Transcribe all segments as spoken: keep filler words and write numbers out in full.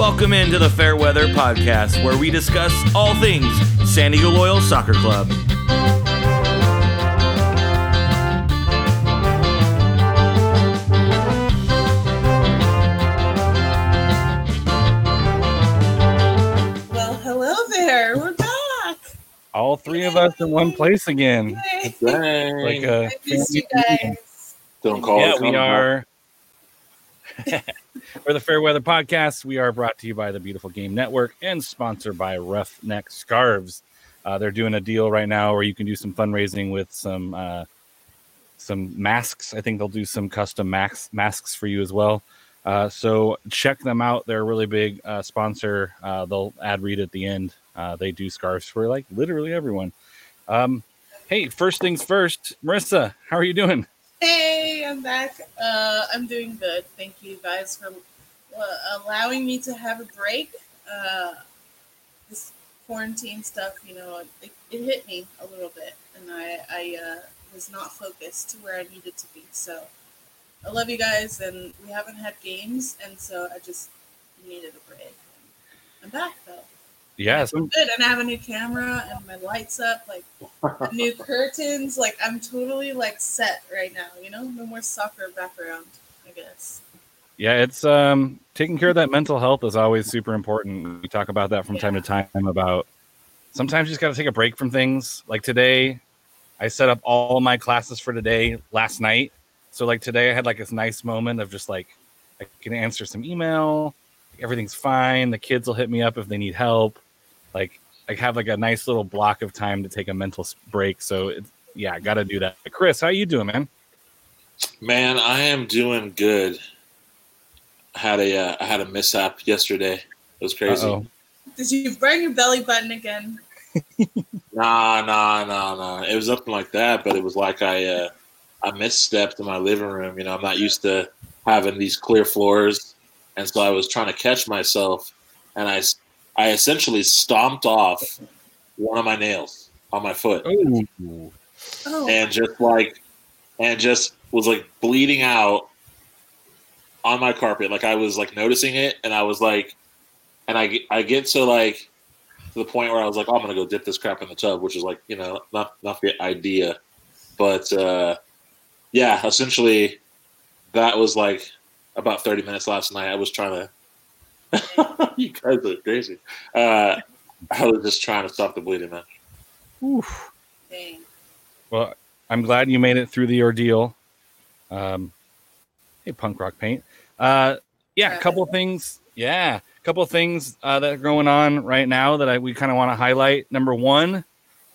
Welcome into the Fairweather Podcast, where we discuss all things San Diego Loyal Soccer Club. Well, hello there. We're back. All three of us in one place again. It's like a I missed you guys. Don't call us. Yeah, we are. For the Fairweather Podcast, we are brought to you by the Beautiful Game Network and sponsored by Roughneck Scarves. Uh, they're doing a deal right now where you can do some fundraising with some uh, some masks. I think they'll do some custom max- masks for you as well. Uh, so check them out. They're a really big uh, sponsor. Uh, they'll ad read at the end. Uh, they do scarves for like literally everyone. Um, hey, first things first, Marissa, how are you doing? Hey, I'm back. Uh, I'm doing good. Thank you guys for uh, allowing me to have a break. Uh, this quarantine stuff, you know, it, it hit me a little bit, and I, I uh, was not focused to where I needed to be. So I love you guys, and we haven't had games, and so I just needed a break. I'm back, though. Yeah, so good. And I have a new camera and my lights up, like new curtains. Like I'm totally like set right now, you know, no more soccer background, I guess. Yeah, it's um taking care of that mental health is always super important. We talk about that from yeah. time to time about sometimes you just gotta take a break from things. Like today, I set up all my classes for today last night. So like today I had like this nice moment of just like I can answer some email, everything's fine, the kids will hit me up if they need help. Like I have like a nice little block of time to take a mental break. So it, yeah, I got to do that. Chris, how you doing, man? Man, I am doing good. I had a, uh, I had a mishap yesterday. It was crazy. Uh-oh. Did you burn your belly button again? nah, nah, nah, nah. It was nothing like that, but it was like I, uh, I misstepped in my living room. You know, I'm not used to having these clear floors. And so I was trying to catch myself, and I I essentially stomped off one of my nails on my foot. Ooh. And just like, and just was like bleeding out on my carpet. Like I was like noticing it, and I was like, and I, I get to like to the point where I was like, oh, I'm going to go dip this crap in the tub, which is like, you know, not, not the idea. But uh, yeah, essentially that was like about thirty minutes last night. I was trying to, you guys are crazy. Uh, I was just trying to stop the bleeding, man. Oof. Dang. Well, I'm glad you made it through the ordeal. Um, hey, Punk Rock Paint. Uh, yeah, a couple of things. Yeah, a couple of things uh, that are going on right now that I, we kind of want to highlight. Number one,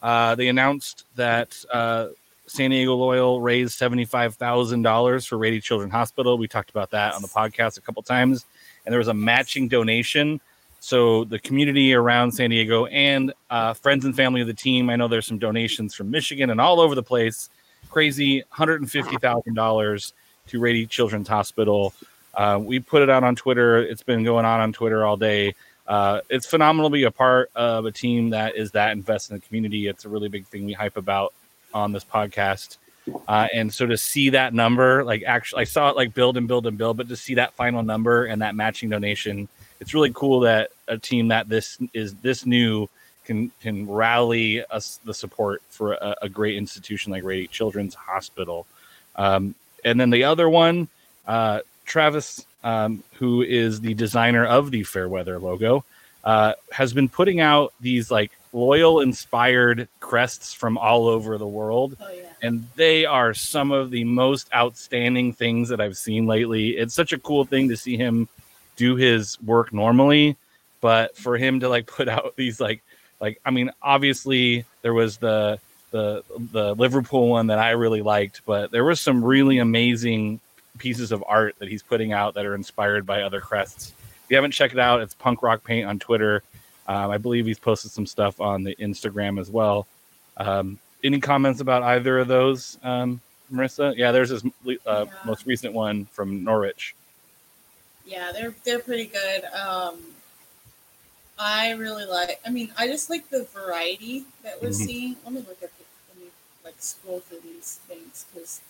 uh, they announced that uh, San Diego Loyal raised seventy-five thousand dollars for Rady Children's Hospital. We talked about that on the podcast a couple times, and there was a matching donation. So the community around San Diego and uh, friends and family of the team, I know there's some donations from Michigan and all over the place. Crazy, one hundred fifty thousand dollars to Rady Children's Hospital. Uh, we put it out on Twitter. It's been going on on Twitter all day. Uh, it's phenomenal to be a part of a team that is that invested in the community. It's a really big thing we hype about on this podcast, uh, and so to see that number, like actually, I saw it like build and build and build, but to see that final number and that matching donation, it's really cool that a team that this is this new can can rally us the support for a, a great institution like Rady Children's Hospital. Um, and then the other one, uh, Travis, um, who is the designer of the Fairweather logo, uh, has been putting out these like Loyal inspired crests from all over the world. Oh, yeah. And they are some of the most outstanding things that I've seen lately. It's such a cool thing to see him do his work normally, but for him to like put out these like like I mean, obviously there was the the the Liverpool one that I really liked, but there was some really amazing pieces of art that he's putting out that are inspired by other crests. If you haven't checked it out, it's Punk Rock Paint on Twitter. Um, I believe he's posted some stuff on the Instagram as well. Um, any comments about either of those, um, Marissa? Yeah, there's this uh, yeah. most recent one from Norwich. Yeah, they're they're pretty good. Um, I really like. I mean, I just like the variety that we're mm-hmm. seeing. Let me look at. The, let me like scroll through these things because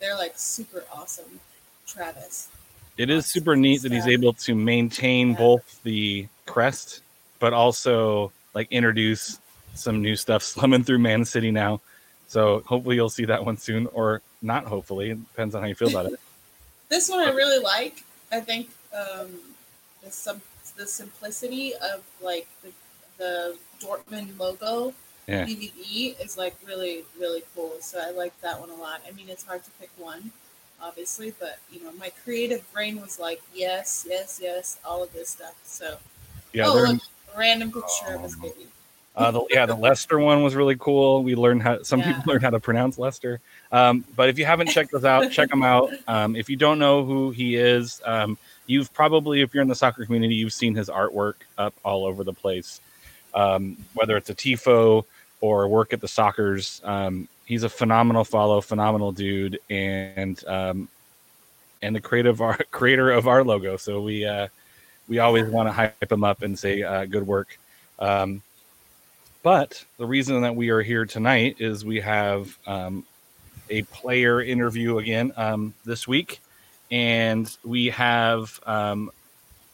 they're like super awesome, Travis. it is super neat that he's able to maintain both the crest, but also like introduce some new stuff slumming through Man City now. So hopefully you'll see that one soon, or not hopefully. It depends on how you feel about it. This one I really like. I think um, the, sub- the simplicity of like the, the Dortmund logo, yeah. D V D is like really, really cool. So I like that one a lot. I mean, it's hard to pick one, obviously, but you know, my creative brain was like, yes, yes, yes, all of this stuff. So yeah, oh, look, random picture um, of his baby. Uh, the, yeah, the Leicester one was really cool. We learned how some yeah. people learn how to pronounce Leicester. Um, but if you haven't checked those out, check them out. Um, if you don't know who he is, um, you've probably, if you're in the soccer community, you've seen his artwork up all over the place. Um, whether it's a Tifo or work at the Soccers, um, he's a phenomenal follow, phenomenal dude, and um, and the creative our, creator of our logo. So we uh, we always want to hype him up and say uh, good work. Um, But the reason that we are here tonight is we have um, a player interview again um, this week. And we have, um,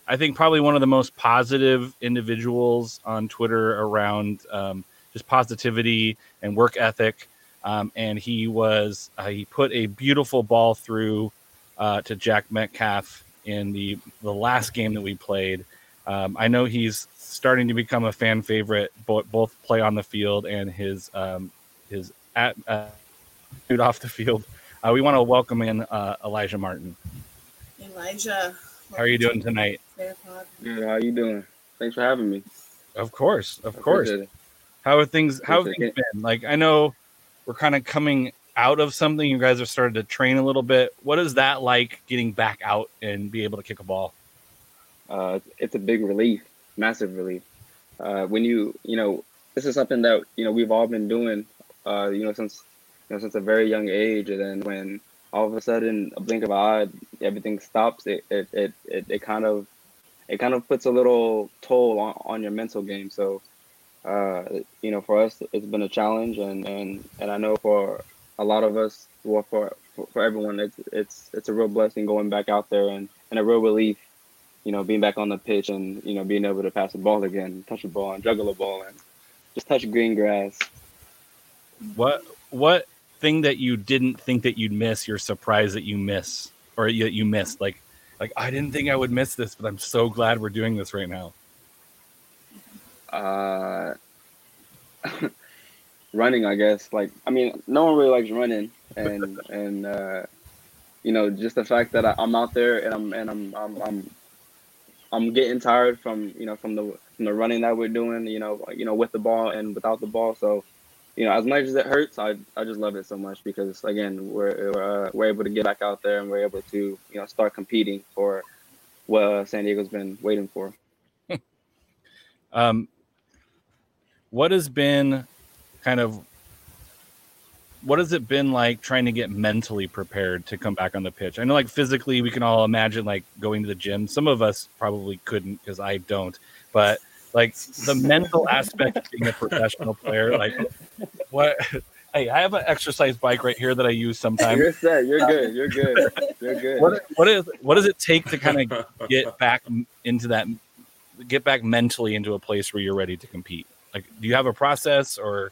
I think, probably one of the most positive individuals on Twitter around um, just positivity and work ethic. Um, and he was uh, he put a beautiful ball through uh, to Jack Metcalf in the, the last game that we played. Um, I know he's starting to become a fan favorite, both, both play on the field and his um, his at, uh, dude off the field. Uh, we want to welcome in uh, Elijah Martin. Elijah, how are you doing tonight? Good. How are you doing? Thanks for having me. Of course, of course. How are things? How have things been? Like, I know we're kind of coming out of something. You guys have started to train a little bit. What is that like? Getting back out and be able to kick a ball. Uh, it's a big relief, massive relief. Uh, when you, you know, this is something that, you know, we've all been doing, uh, you know, since, you know, since a very young age. And then when all of a sudden, a blink of an eye, everything stops, it, it, it, it, it kind of, it kind of puts a little toll on, on your mental game. So, uh, you know, for us, it's been a challenge. And, and, and I know for a lot of us, well, for, for, for everyone, it's, it's, it's a real blessing going back out there and, and a real relief. You know, being back on the pitch and, you know, being able to pass the ball again, touch a ball and juggle a ball and just touch green grass. What what thing that you didn't think that you'd miss, you're surprised that you miss or that you, you missed? Like, like I didn't think I would miss this, but I'm so glad we're doing this right now. Uh, running, I guess. Like, I mean, no one really likes running and, and uh, you know, just the fact that I, I'm out there and I'm, and I'm, I'm, I'm I'm getting tired from, you know, from the from the running that we're doing, you know, you know, with the ball and without the ball. So, you know, as much as it hurts, I I just love it so much because, again, we're we're, uh, we're able to get back out there and we're able to, you know, start competing for what uh, San Diego's been waiting for. um, what has been kind of what has it been like trying to get mentally prepared to come back on the pitch? I know, like, physically we can all imagine like going to the gym. Some of us probably couldn't because I don't, but like the mental aspect of being a professional player, like what, hey, I have an exercise bike right here that I use sometimes. You're set. You're good. You're good. You're good. What, what is, what does it take to kind of get back into that, get back mentally into a place where you're ready to compete? Like, do you have a process or?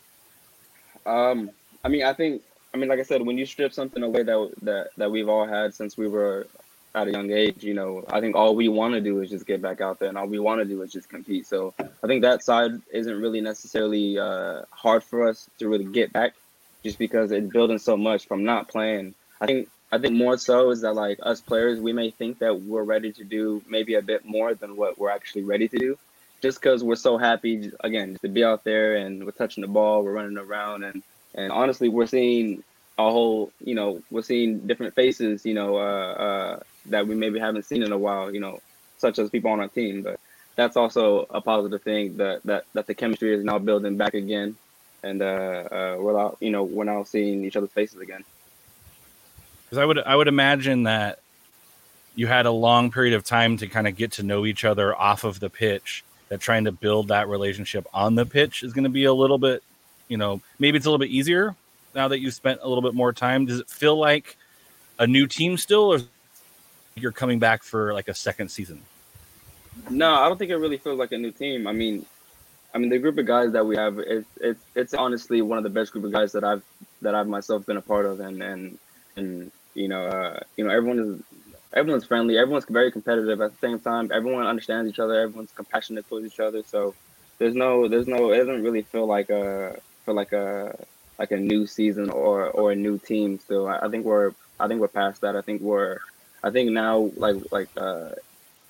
Um, I mean, I think, I mean, like I said, when you strip something away that that that we've all had since we were at a young age, you know, I think all we want to do is just get back out there and all we want to do is just compete. So I think that side isn't really necessarily uh, hard for us to really get back just because it's building so much from not playing. I think I think more so is that, like, us players, we may think that we're ready to do maybe a bit more than what we're actually ready to do just because we're so happy, again, to be out there and we're touching the ball, we're running around and, And honestly, we're seeing a whole, you know, we're seeing different faces, you know, uh, uh, that we maybe haven't seen in a while, you know, such as people on our team. But that's also a positive thing that that, that the chemistry is now building back again. And uh, uh, we're out, you know, we're now seeing each other's faces again. Because I would I would imagine that you had a long period of time to kind of get to know each other off of the pitch, that trying to build that relationship on the pitch is going to be a little bit, you know, maybe it's a little bit easier now that you've spent a little bit more time. Does it feel like a new team still, or you're coming back for like a second season? No, I don't think it really feels like a new team. I mean, I mean the group of guys that we have, it's it's it's honestly one of the best group of guys that I've that I've myself been a part of, and and and you know uh, you know everyone is everyone's friendly, everyone's very competitive at the same time, everyone understands each other, everyone's compassionate towards each other. So there's no there's no it doesn't really feel like a feel like a like a new season or or a new team. So I, I think we're I think we're past that. I think we're I think now like like uh,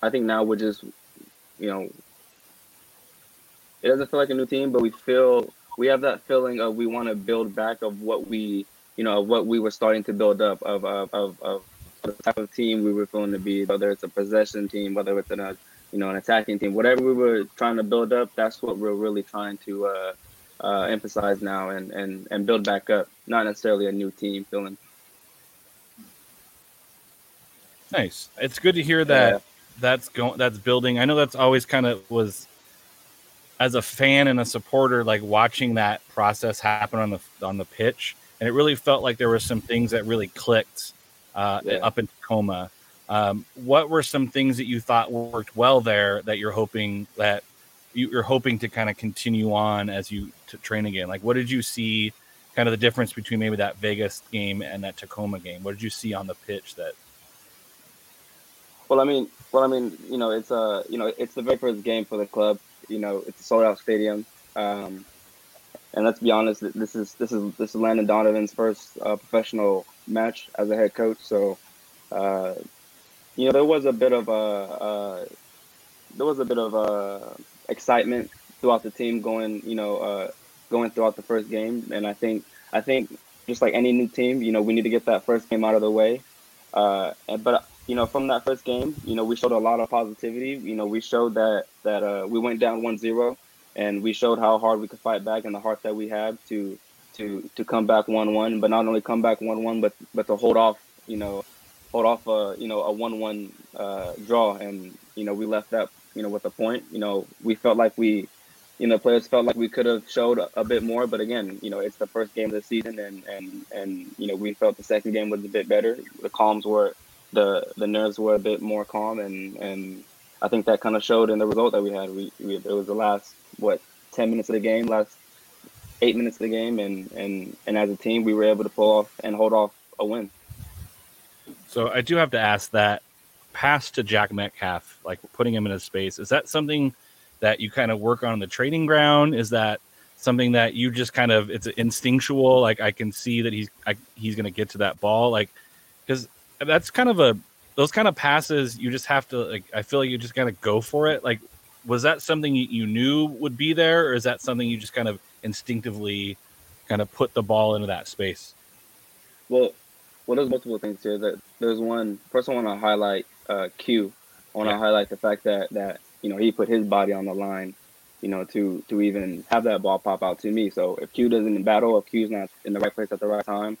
I think now we're just, you know, it doesn't feel like a new team, but we feel we have that feeling of we want to build back of what we, you know, of what we were starting to build up of of, of, of the type of team we were feeling to be, whether it's a possession team, whether it's an, uh, you know, an attacking team, whatever we were trying to build up. That's what we're really trying to uh, uh, emphasize now and, and, and build back up. Not necessarily a new team feeling. Nice. It's good to hear that. Yeah. That's going. That's building. I know that's always kind of was, as a fan and a supporter, like watching that process happen on the on the pitch, and it really felt like there were some things that really clicked uh, yeah. up in Tacoma. Um, what were some things that you thought worked well there that you're hoping that you, you're hoping to kind of continue on as you to train again? Like, what did you see? Kind of the difference between maybe that Vegas game and that Tacoma game. What did you see on the pitch that? Well, I mean, well, I mean, you know, it's a, you know, it's the very first game for the club. You know, it's a sold-out stadium, um, and let's be honest, this is this is this is Landon Donovan's first uh, professional match as a head coach. So, uh, you know, there was a bit of a uh, there was a bit of uh, excitement throughout the team going, you know, uh, going throughout the first game, and I think I think just like any new team, you know, we need to get that first game out of the way, uh, but. You know, from that first game, you know, we showed a lot of positivity. You know, we showed that that uh, we went down one zero, and we showed how hard we could fight back and the heart that we have to to to come back one one. But not only come back one one, but but to hold off, you know, hold off a you know a one one uh, draw. And you know, we left that you know with a point. You know, we felt like we, you know, players felt like we could have showed a, a bit more. But again, you know, it's the first game of the season, and and and you know, we felt the second game was a bit better. The calms were. The, the nerves were a bit more calm, and, and I think that kind of showed in the result that we had. We, we it was the last what ten minutes of the game, last eight minutes of the game, and, and, and as a team we were able to pull off and hold off a win. So I do have to ask that pass to Jack Metcalf, like putting him in his space, is that something that you kind of work on in the training ground? Is that something that you just kind of it's instinctual? Like I can see that he's I, he's going to get to that ball, like because. That's kind of a those kind of passes you just have to like I feel like you just kind of go for it. Like was that something you knew would be there, or is that something you just kind of instinctively kind of put the ball into that space? Well, well there's multiple things here. That there's one first I want to highlight uh Q. I want to yeah. highlight the fact that that you know he put his body on the line, you know, to to even have that ball pop out to me. So if Q doesn't battle, if Q's not in the right place at the right time,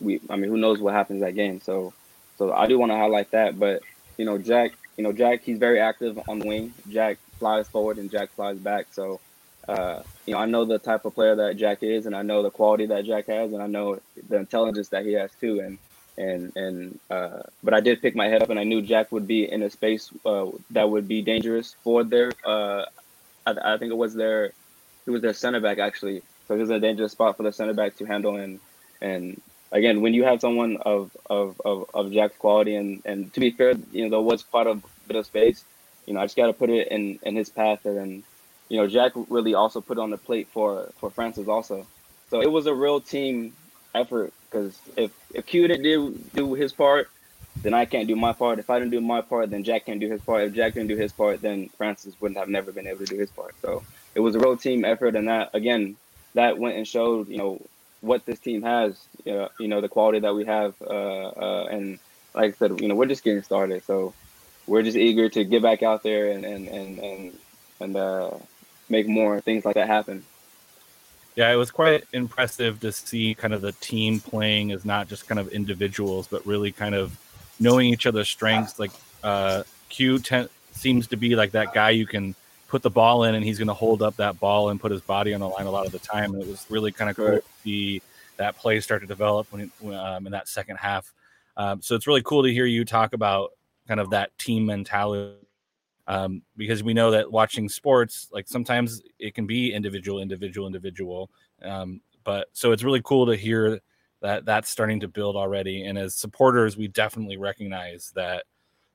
we I mean who knows what happens that game. So so I do want to highlight that. But you know Jack you know Jack he's very active on the wing. Jack flies forward and Jack flies back. So uh, you know I know the type of player that Jack is, and I know the quality that Jack has, and I know the intelligence that he has too. And and and uh, but I did pick my head up, and I knew Jack would be in a space uh, that would be dangerous for their uh, I, I think it was their it was their center back actually. So it was a dangerous spot for the center back to handle. And And again, when you have someone of, of, of, of Jack's quality, and, and to be fair, you know, there was quite a bit of space, you know, I just got to put it in, in his path. And then, you know, Jack really also put on the plate for, for Francis also. So it was a real team effort, because if, if Q didn't do, do his part, then I can't do my part. If I didn't do my part, then Jack can't do his part. If Jack didn't do his part, then Francis wouldn't have never been able to do his part. So it was a real team effort. And that, again, that went and showed, you know, what this team has, you know, you know the quality that we have, uh, uh, and like I said, you know, we're just getting started, so we're just eager to get back out there and and and and, and uh, make more things like that happen. Yeah, it was quite impressive to see kind of the team playing as not just kind of individuals, but really kind of knowing each other's strengths. Like uh, Q ten- seems to be like that guy you can put the ball in and he's going to hold up that ball and put his body on the line a lot of the time. And it was really kind of cool to see that play start to develop when, it, um, in that second half. Um, so it's really cool to hear you talk about kind of that team mentality, um, because we know that watching sports, like sometimes it can be individual, individual, individual. Um, but so it's really cool to hear that that's starting to build already. And as supporters, we definitely recognize that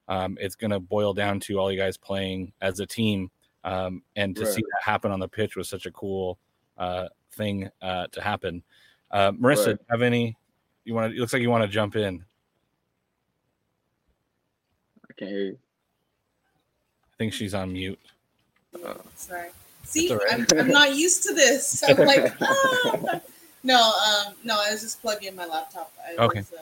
um, it's going to boil down to all you guys playing as a team. Um, and to right. see that happen on the pitch was such a cool uh, thing uh, to happen. Uh, Marissa, right. do you have any, you want to, it looks like you want to jump in. I can't hear you. I think she's on mute. Oh, sorry. See, right. I'm, I'm not used to this. I'm like, ah. No, um, no, I was just plugging in my laptop. I okay. was uh,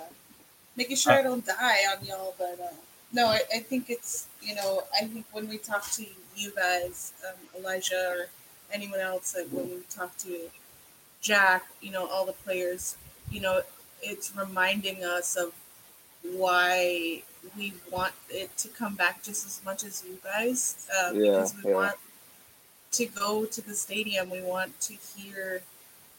making sure uh, I don't die on y'all, but uh, no, I, I think it's, you know, I think when we talk to you guys, um, Elijah or anyone else, like when we talk to Jack, you know, all the players, you know, it's reminding us of why we want it to come back just as much as you guys, uh, yeah, because we yeah. want to go to the stadium. We want to hear,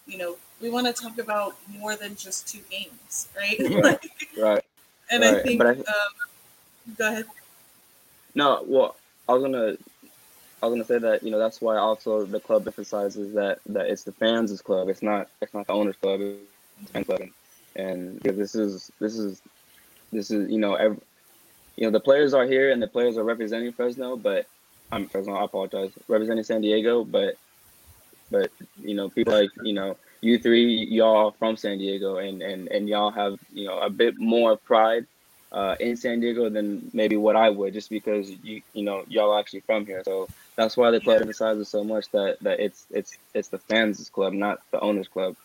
you know, we want to talk about more than just two games, right? Right. right. And right. I think, but I, um, go ahead. No, well, I was gonna, I was gonna say that, you know, that's why also the club emphasizes that that it's the fans' club. It's not, it's not the owners' club. It's the fans' club, and this is, this is, this is, you know, every, you know, the players are here and the players are representing Fresno, but I'm Fresno. I apologize, representing San Diego, but. But, you know, people like, you know, you three, y'all from San Diego and, and, and y'all have, you know, a bit more pride uh, in San Diego than maybe what I would, just because, you you know, y'all are actually from here. So that's why the club emphasizes so much that, that it's it's it's the fans' club, not the owners' club.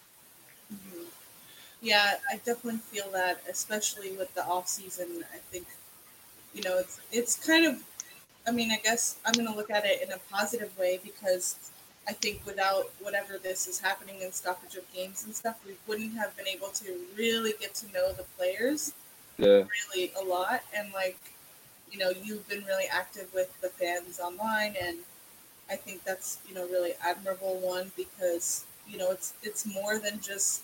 Mm-hmm. Yeah, I definitely feel that, especially with the off season. I think, you know, it's, it's kind of, I mean, I guess I'm going to look at it in a positive way, because I think without whatever this is happening in stoppage of games and stuff, we wouldn't have been able to really get to know the players yeah. really a lot. And like, you know, you've been really active with the fans online, and I think that's, you know, really admirable one, because, you know, it's, it's more than just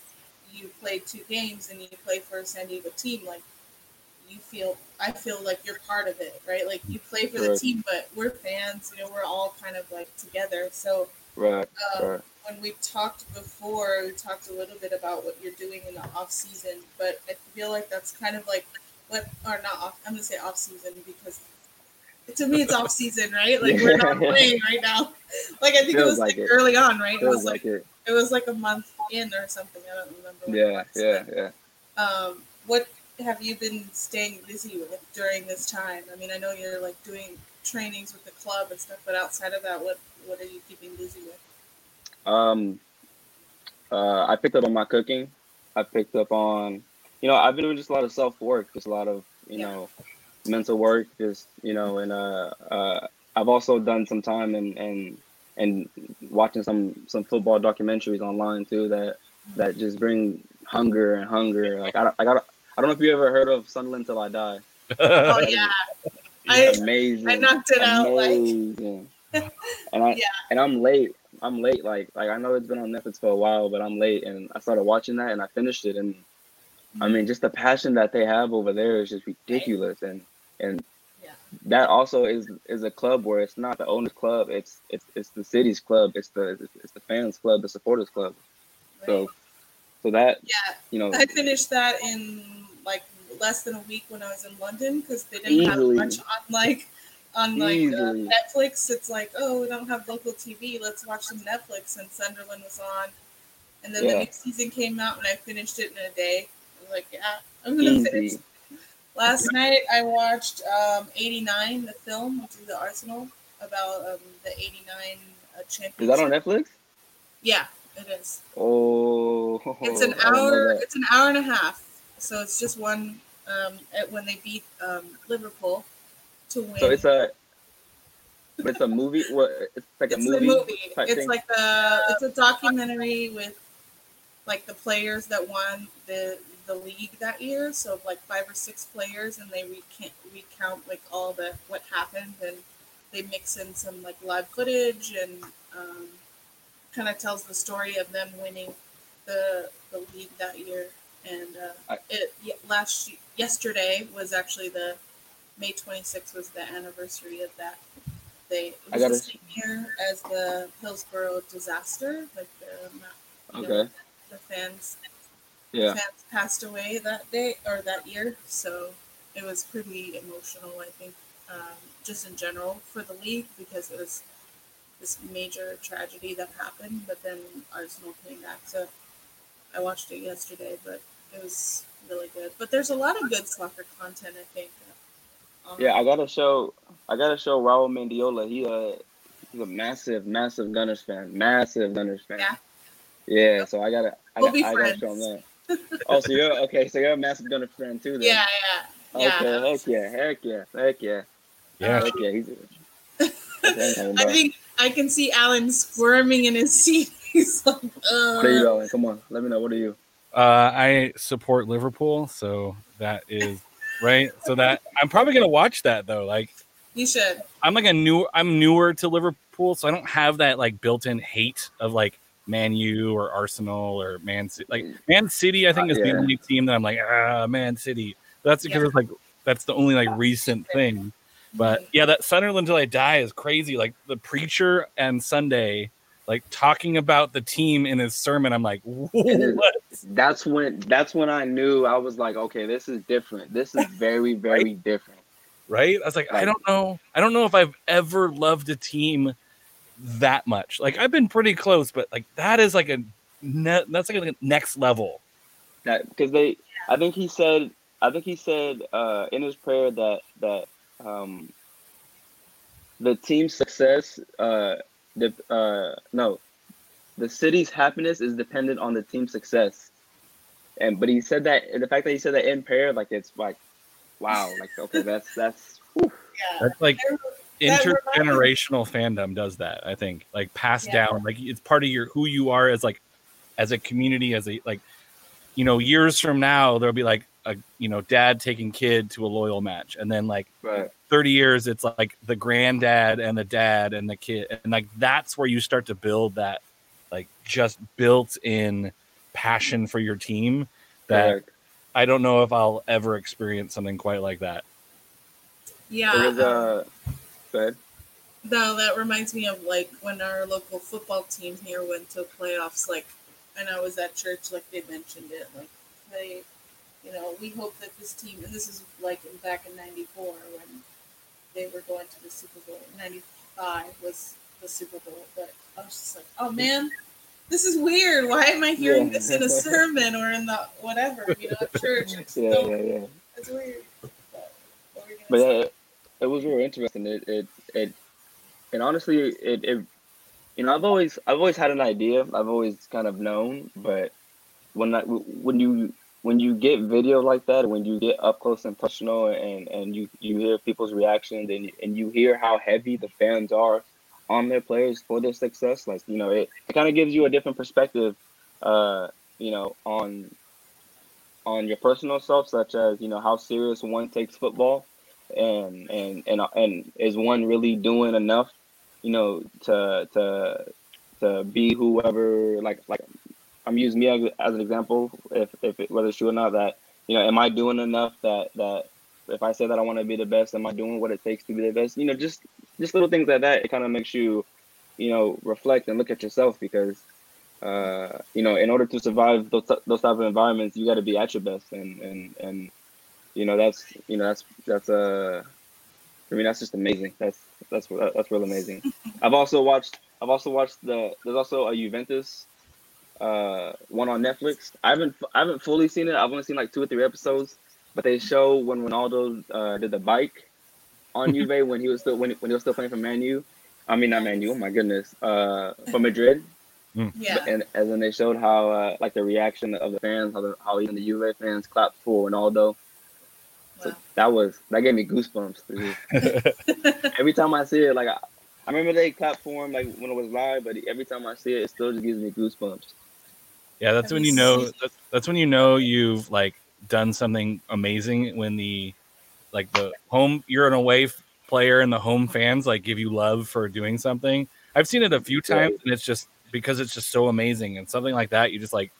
you play two games and you play for a San Diego team. Like you feel, I feel like you're part of it, right? Like you play for right. the team, but we're fans, you know, we're all kind of like together. So Right, um, right. When we talked before, we talked a little bit about what you're doing in the off season, but I feel like that's kind of like what, or not off. I'm gonna say off season because to me it's off season, right? Like we're not playing right now. Like I think Feels it was like, like it. early on, right? Feels it was like, like it. it was like a month in or something. I don't remember. Yeah, was, yeah, but, yeah. Um, what have you been staying busy with during this time? I mean, I know you're like doing trainings with the club and stuff, but outside of that, what what are you keeping busy with? Um, uh, I picked up on my cooking. I picked up on, you know, I've been doing just a lot of self-work, just a lot of, you yeah. know, mental work, just, you know, and uh, uh, I've also done some time and and and watching some some football documentaries online too that that just bring hunger and hunger. Like I don't, I got I don't know if you ever heard of Sunderland Till I Die. Oh yeah, I amazing. I knocked it amazing. out like. And I yeah. and I'm late. I'm late. Like like I know it's been on Netflix for a while, but I'm late. And I started watching that, and I finished it. And mm-hmm. I mean, just the passion that they have over there is just ridiculous. Right. And and yeah. that also is is a club where it's not the owner's club. It's it's it's the city's club. It's the it's the fans' club. The supporters' club. Right. So so that yeah. you know, I finished that in like less than a week when I was in London, because they didn't easily. have much on like. On like uh, Netflix, it's like, oh, we don't have local T V. Let's watch some Netflix. And Sunderland was on, and then yeah. the next season came out, and I finished it in a day. I was like, yeah, I'm gonna Easy. finish. Last yeah. night I watched um, eighty-nine, the film, which is the Arsenal, about um, the eighty-nine uh, championship. Is that on Netflix? Yeah, it is. Oh, it's an hour. It's an hour and a half. So it's just one um, at, when they beat um, Liverpool. To win. So it's a, it's a movie. What it's like it's a movie. movie. It's thing. like the it's a documentary with, like the players that won the the league that year. So like five or six players, and they recount recount like all the what happened, and they mix in some like live footage, and um, kind of tells the story of them winning the the league that year. And uh, I, it last yesterday was actually the May twenty-sixth was the anniversary of that. They it was the same year as the Hillsborough disaster, like the okay. know, the fans, yeah, the fans passed away that day or that year. So it was pretty emotional, I think, um, just in general for the league because it was this major tragedy that happened. But then Arsenal came back. So I watched it yesterday, but it was really good. But there's a lot of good soccer content, I think. Um, yeah, I gotta show, I gotta show Raúl Mendiola. He uh, he's a massive, massive Gunners fan, massive Gunners fan. Yeah. Yeah. So I gotta, I, we'll gotta, I gotta show him that. Oh, so you're okay. So you're a massive Gunners fan too, then. Yeah, yeah, yeah. Okay, heck yeah, heck yeah, heck yeah, yeah, heck yeah. He's a, I think I can see Alan squirming in his seat. He's like, uh, what are you, Alan? Come on, let me know. What are you? Uh, I support Liverpool, so that is. Right, so that I'm probably gonna watch that though. Like, you should. I'm like a new. I'm newer to Liverpool, so I don't have that like built-in hate of like Man U or Arsenal or Man City. Like Man City, I think uh, is yeah. the only team that I'm like ah Man City. That's because yeah. it's like that's the only like recent thing. But yeah, that Sunderland Till I Die is crazy. Like the preacher and Sunday, like talking about the team in his sermon, I'm like, what? That's when that's when I knew I was like, okay, this is different. This is very, very right? different. Right? I was like, like, I don't know. I don't know if I've ever loved a team that much. Like I've been pretty close, but like that is like a ne- that's like a next level. That because they, I think he said, I think he said uh, in his prayer that that um, the team's success. Uh, The uh no, the city's happiness is dependent on the team's success, and but he said that the fact that he said that in prayer, like it's like, wow, like okay, that's that's yeah. that's like that intergenerational fandom does that I think like passed yeah. down like it's part of your who you are as like as a community as a like you know years from now there'll be like a you know dad taking kid to a Loyal match and then like. Right. thirty years it's like the granddad and the dad and the kid and like that's where you start to build that like just built in passion for your team that right. I don't know if I'll ever experience something quite like that. Yeah. There was, uh, go ahead. No, that reminds me of like when our local football team here went to playoffs like and I was at church like they mentioned it like they you know we hope that this team and this is like in, back in ninety-four when they were going to the Super Bowl. ninety-five was the Super Bowl, but I was just like, oh man, this is weird. Why am I hearing yeah. this in a sermon or in the whatever, you know, at church? It's yeah, so, yeah, yeah. It's weird. But, what we but yeah, it was really interesting. It, it, it, and honestly, it, it, you know, I've always, I've always had an idea. I've always kind of known, but when I, when you, when you get video like that, when you get up close and personal and, and you, you hear people's reactions and, and you hear how heavy the fans are on their players for their success, like, you know, it, it kind of gives you a different perspective, uh, you know, on on your personal self, such as, you know, how serious one takes football and and and, and is one really doing enough, you know, to to to be whoever, like like. I'm using me as, as an example, if, if it, whether it's true or not, that, you know, am I doing enough that, that if I say that I want to be the best, am I doing what it takes to be the best? You know, just just little things like that. It kind of makes you, you know, reflect and look at yourself because, uh, you know, in order to survive those, those type of environments, you got to be at your best. And, and, and, you know, that's, you know, that's, that's, uh, I mean, that's just amazing. That's, that's, that's real amazing. I've also watched, I've also watched the, there's also a Juventus uh one on Netflix. I haven't I haven't fully seen it. I've only seen like two or three episodes, but they show when Ronaldo uh did the bike on Juve when he was still when, when he was still playing for Man U. I mean not Man U, oh my goodness. Uh for Madrid. Yeah. But, and, and then they showed how uh, like the reaction of the fans, how the, how even the Juve fans clapped for Ronaldo. So wow. that was that gave me goosebumps. Every time I see it like I, I remember they clapped for him like when it was live, but every time I see it it still just gives me goosebumps. Yeah, that's when you know. That's, that's when you know you've like done something amazing when the, like the home you're an away player and the home fans like give you love for doing something. I've seen it a few times, and it's just because it's just so amazing. And something like that, you just like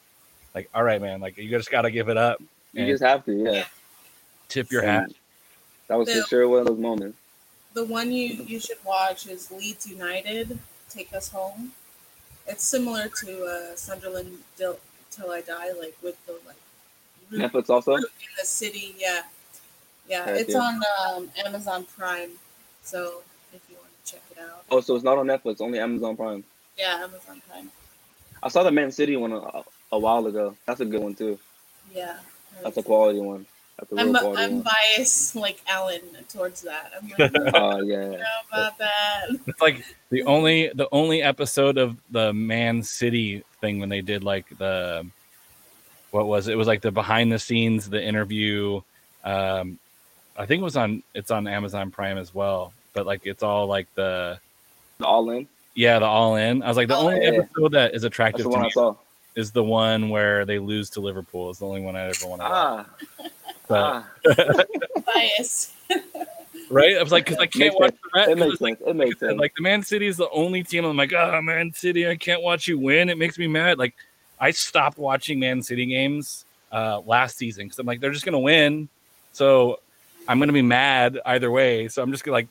like, all right, man, like you just got to give it up. You just have to, yeah. Tip your hat. That was the, for sure one of those moments. The one you, you should watch is Leeds United, Take Us Home. It's similar to uh, Sunderland Till, Till I Die, like with the like. Root, Netflix also? Root in the city, yeah. Yeah, That's it's it. on um, Amazon Prime, so if you want to check it out. Oh, so it's not on Netflix, only Amazon Prime. Yeah, Amazon Prime. I saw the Man City one a, a while ago. That's a good one, too. Yeah. That's a quality one. That's a real I'm, quality I'm one. biased, like Alan, towards that. I'm like, oh, yeah. You know about that. It's like the only, the only episode of the Man City thing when they did, like, the... What was it? It was like the behind the scenes, the interview. Um, I think it was on. It's on Amazon Prime as well. But like, it's all like the, the all in. Yeah, the all in. I was like, the oh, only yeah, episode yeah. that is attractive to me is the one where they lose to Liverpool. It's the only one I ever want to watch. Ah, but, ah. bias. Right? I was like, because I can't watch the rest. It makes sense. It makes sense. Like the Man City is the only team. I'm like, oh, Man City, I can't watch you win. It makes me mad. Like. I stopped watching Man City games uh, last season because I'm like, they're just going to win. So I'm going to be mad either way. So I'm just going to like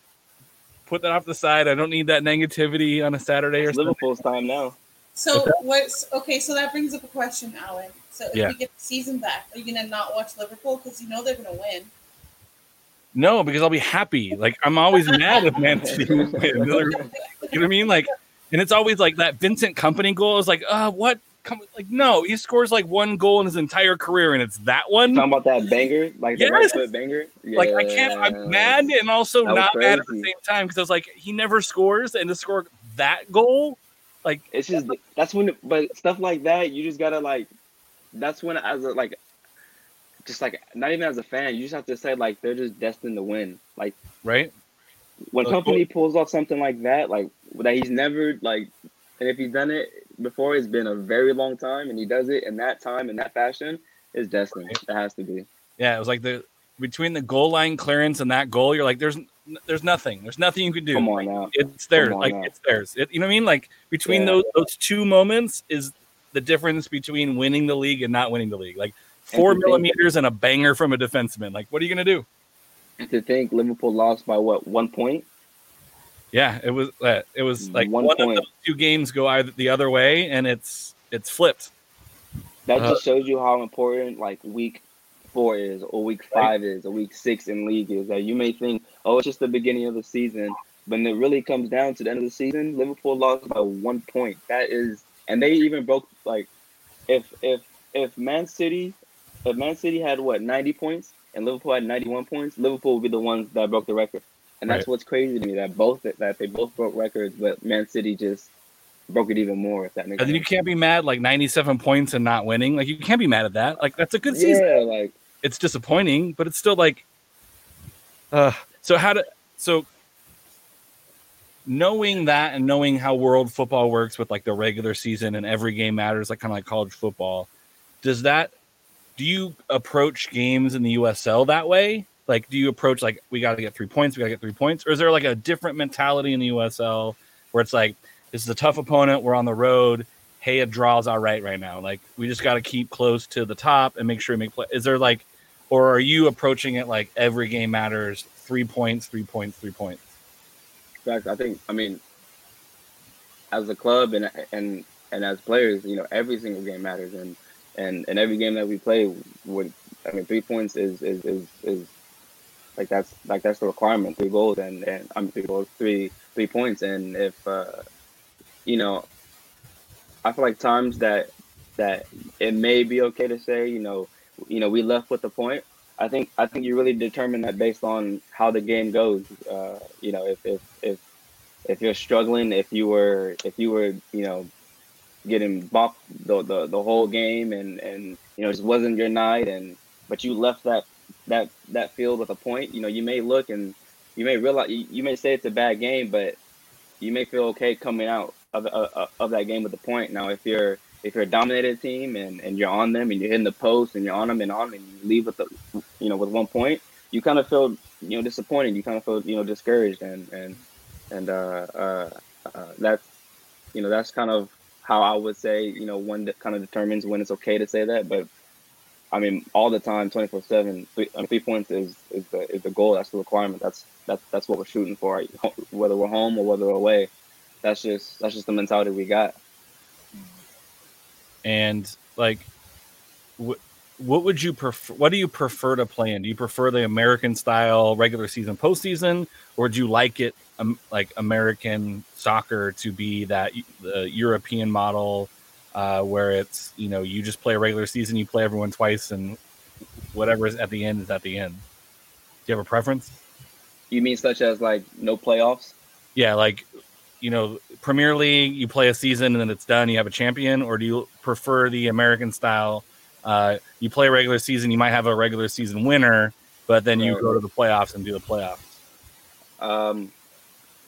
put that off the side. I don't need that negativity on a Saturday or something. Liverpool's time now. So what's okay. So that brings up a question, Alan. So if yeah. you get the season back, are you going to not watch Liverpool? Because you know they're going to win. No, because I'll be happy. Like I'm always mad if Man City wins. You know what I mean? Like, and it's always like that Vincent Kompany goal. It's like, uh, what? Come, like no, he scores like one goal in his entire career, and it's that one. You're talking about that banger, like yes. the right foot banger. Yeah. Like I can't. I'm mad and also not crazy. mad at the same time because I was like, he never scores, and to score that goal, like it's just that's when. But stuff like that, you just gotta like. That's when, as a like, just like not even as a fan, you just have to say like they're just destined to win. Like right when That's Kompany cool. pulls off something like that, like that he's never like, and if he's done it. Before it's been a very long time, and he does it in that time in that fashion. It's destined. It has to be. Yeah, it was like the between the goal line clearance and that goal, you're like, there's, there's nothing. There's nothing you can do. Come on now. It's theirs. Like out. it's theirs. It, you know what I mean? Like between yeah. those those two moments is the difference between winning the league and not winning the league. Like four and millimeters think, and a banger from a defenseman. Like what are you gonna do? To think Liverpool lost by what one point. Yeah, it was uh, it was like one, one of those two games go either the other way, and it's it's flipped. That uh, just shows you how important like week four is, or week five right. is, or week six in league is. That you may think, oh, it's just the beginning of the season, but when it really comes down to the end of the season, Liverpool lost by one point. That is, and they even broke like, if if if Man City, if Man City had what ninety points and Liverpool had ninety one points, Liverpool would be the ones that broke the record. And that's right. what's crazy to me that both that they both broke records, but Man City just broke it even more. If that makes and sense. You can't be mad like ninety-seven points and not winning. Like you can't be mad at that. Like that's a good season. Yeah, like it's disappointing, but it's still like. Uh, so how to so knowing that and knowing how world football works with like the regular season and every game matters, like kind of like college football. Does that? Do you approach games in the U S L that way? Like, do you approach, like, we got to get three points, we got to get three points? Or is there, like, a different mentality in the U S L where it's like, this is a tough opponent, we're on the road, hey, a draw's all right right now. Like, we just got to keep close to the top and make sure we make play. Is there, like, or are you approaching it like every game matters, three points, three points, three points? In fact, I think, I mean, as a club and and and as players, you know, every single game matters. And, and, and every game that we play, would, I mean, three points is is is, is Like that's like that's the requirement. Three goals and and I mean three goals, three three points. And if uh, you know, I feel like times that that it may be okay to say you know you know we left with a point. I think I think you really determine that based on how the game goes. Uh, you know if if if if you're struggling, if you were if you were you know getting bopped the the, the whole game and and you know it just wasn't your night and but you left that. that that field with a point, you know, you may look and you may realize, you, you may say it's a bad game, but you may feel okay coming out of of, of that game with a point. Now, if you're if you're a dominated team and, and you're on them and you're hitting the post and you're on them and on them and you leave with the, you know, with one point, you kind of feel, you know, disappointed. You kind of feel, you know, discouraged and, and, and uh, uh, uh, that's, you know, that's kind of how I would say, you know, one that kind of determines when it's okay to say that. But I mean, all the time, twenty-four seven, three, three points is, is the is the goal. That's the requirement. That's that's that's what we're shooting for, right? Whether we're home or whether we're away. That's just that's just the mentality we got. And like, what what would you prefer? What do you prefer to play in? Do you prefer the American style regular season, postseason, or do you like it um, like American soccer to be that the European model? Uh, where it's, you know, you just play a regular season, you play everyone twice, and whatever is at the end is at the end. Do you have a preference? You mean such as, like, no playoffs? Yeah, like, you know, Premier League, you play a season and then it's done, you have a champion? Or do you prefer the American style? Uh, you play a regular season, you might have a regular season winner, but then you go to the playoffs and do the playoffs. Um,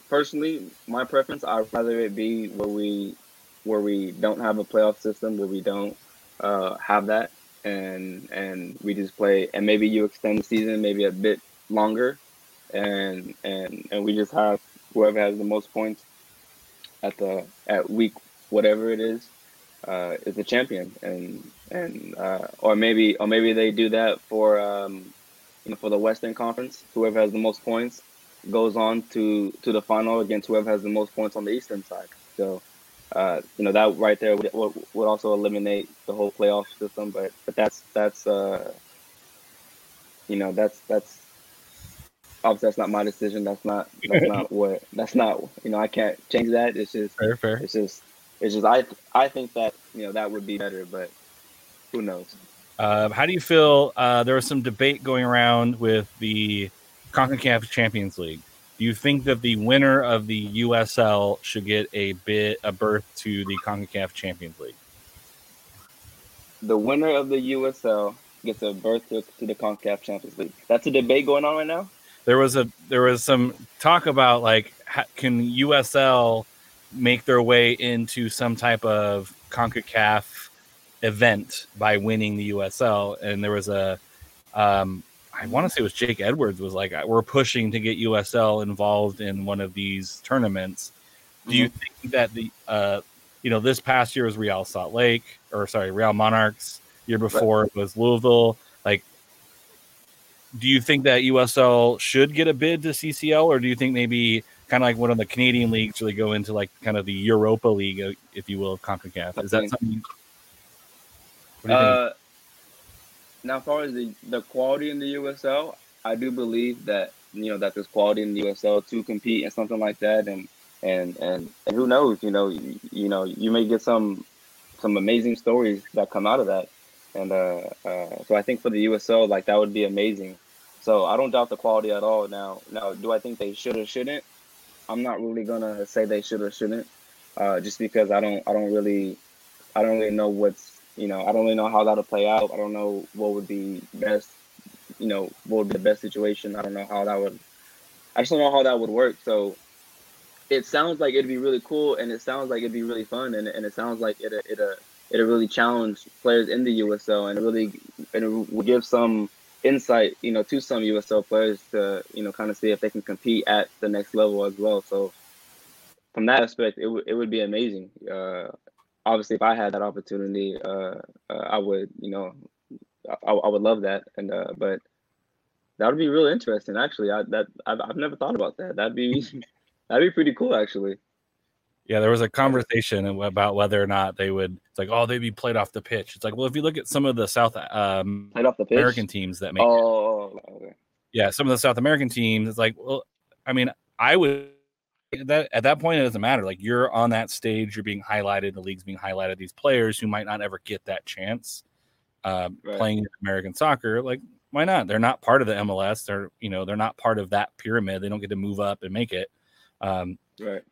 personally, my preference, I'd rather it be where we... where we don't have a playoff system, where we don't uh, have that, and and we just play, and maybe you extend the season maybe a bit longer, and and and we just have whoever has the most points at the at week whatever it is uh, is the champion, and and uh, or maybe or maybe they do that for um, you know, for the Western Conference. Whoever has the most points goes on to to the final against whoever has the most points on the Eastern side. So. Uh, you know, that right there would, would also eliminate the whole playoff system, but but that's that's uh, you know that's that's obviously that's not my decision. That's not that's not what that's not you know I can't change that. It's just fair, fair. It's just it's just I I think that you know that would be better, but who knows? Uh, how do you feel? Uh, there was some debate going around with the CONCACAF Champions League. Do you think that the winner of the U S L should get a bit a berth to the CONCACAF Champions League? The winner of the U S L gets a berth to, to the CONCACAF Champions League. That's a debate going on right now? There was a there was some talk about, like, how, can U S L make their way into some type of CONCACAF event by winning the U S L? And there was a um, – I want to say it was Jake Edwards was like, we're pushing to get U S L involved in one of these tournaments. Do mm-hmm. you think that the, uh, you know, this past year was Real Salt Lake or sorry, Real Monarchs. Year before right. It was Louisville. Like, do you think that U S L should get a bid to C C L, or do you think maybe kind of like one of the Canadian leagues really go into like kind of the Europa League, if you will, of CONCACAF? Is that something? What do you uh, think? Now, as far as the, the quality in the U S L, I do believe that, you know, that there's quality in the U S L to compete in something like that. And and and, and who knows, you know, you, you know, you may get some some amazing stories that come out of that. And uh, uh, so I think for the U S L, like, that would be amazing. So I don't doubt the quality at all. Now, now, do I think they should or shouldn't? I'm not really going to say they should or shouldn't, uh, just because I don't I don't really I don't really know what's. You know, I don't really know how that'll play out. I don't know what would be best, you know, what would be the best situation. I don't know how that would, I just don't know how that would work. So it sounds like it'd be really cool, and it sounds like it'd be really fun, and, and it sounds like it it it really challenge players in the U S L, and it really and it would give some insight, you know, to some U S L players to, you know, kind of see if they can compete at the next level as well. So from that aspect, it, w- it would be amazing. Uh, Obviously, if I had that opportunity, uh, uh, I would, you know, I, I would love that. And uh, but that would be real interesting, actually. I that I've, I've never thought about that. That'd be that'd be pretty cool, actually. Yeah, there was a conversation about whether or not they would. It's like, oh, they'd be played off the pitch. It's like, well, if you look at some of the South um, played off the pitch? American teams that make. Oh, it, okay. Yeah, some of the South American teams. It's like, well, I mean, I would. That at that point it doesn't matter. Like, you're on that stage, you're being highlighted, the league's being highlighted, these players who might not ever get that chance uh, right. playing American soccer. Like, why not? They're not part of the M L S. They're, you know, they're not part of that pyramid. They don't get to move up and make it. Um, right.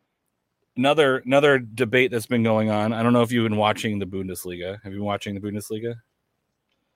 Another another debate that's been going on. I don't know if you've been watching the Bundesliga. Have you been watching the Bundesliga?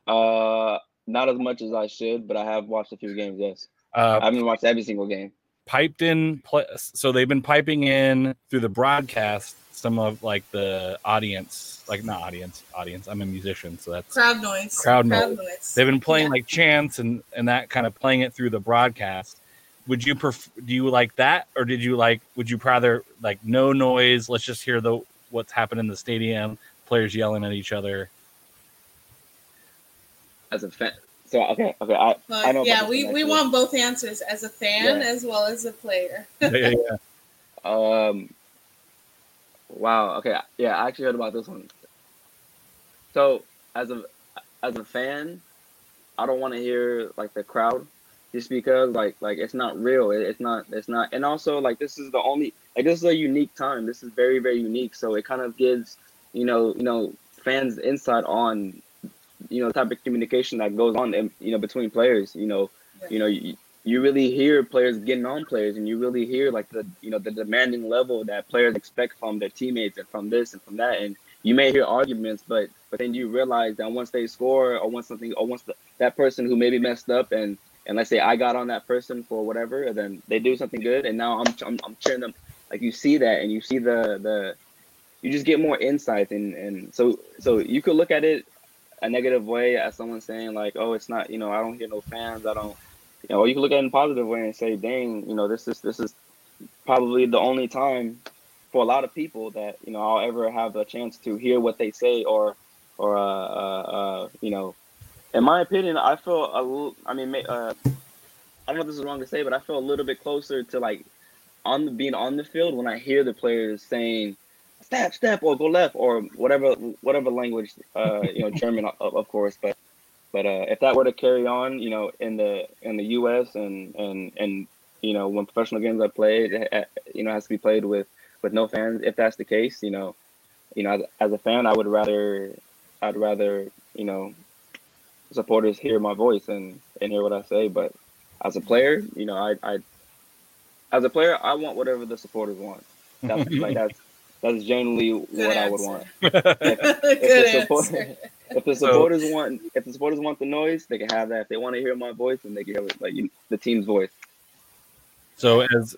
Uh, not as much as I should, but I have watched a few games. Yes, uh, I haven't watched every single game. Piped in, so they've been piping in through the broadcast some of like the audience, like not audience, audience. I'm a musician, so that's crowd noise. Crowd, crowd noise. noise. They've been playing yeah. like chants and and that kind of playing it through the broadcast. Would you prefer? Do you like that, or did you like? Would you rather like no noise? Let's just hear the what's happened in the stadium, players yelling at each other. As a fan, so okay, okay, I, but, I know. Yeah, we, we want both answers as a fan yeah. as well as a player. yeah, yeah. Um. Wow. Okay. Yeah, I actually heard about this one. So as a as a fan, I don't want to hear like the crowd, just because like like it's not real. It, it's not it's not, and also like this is the only like this is a unique time. This is very very unique. So it kind of gives you know you know fans insight on. You know, the type of communication that goes on, you know, between players, you know, yeah. you know, you, you really hear players getting on players, and you really hear like the, you know, the demanding level that players expect from their teammates and from this and from that. And you may hear arguments, but, but then you realize that once they score or once something, or once the, that person who maybe messed up and, and let's say I got on that person for whatever, and then they do something good. And now I'm, I'm, I'm cheering them. Like you see that and you see the, the, you just get more insight. And, and so, so you could look at it a negative way as someone saying like, oh, it's not, you know, I don't hear no fans. I don't, you know, or you can look at it in a positive way and say, dang, you know, this is, this is probably the only time for a lot of people that, you know, I'll ever have a chance to hear what they say or, or, uh, uh, uh you know, in my opinion, I feel a little, I mean, uh, I don't know if this is wrong to say, but I feel a little bit closer to like on the, being on the field when I hear the players saying, step, step, or go left, or whatever, whatever language, uh, you know, German, of, of course. But, but uh, if that were to carry on, you know, in the in the U S and and and you know, when professional games are played, you know, has to be played with, with no fans. If that's the case, you know, you know, as, as a fan, I would rather, I'd rather, you know, supporters hear my voice and, and hear what I say. But as a player, you know, I, I, as a player, I want whatever the supporters want. That's like that's. That's generally Good what answer. I would want. If, if, the support, if the supporters so, want, if the supporters want the noise, they can have that. If they want to hear my voice, then they can hear it, like you, the team's voice. So as,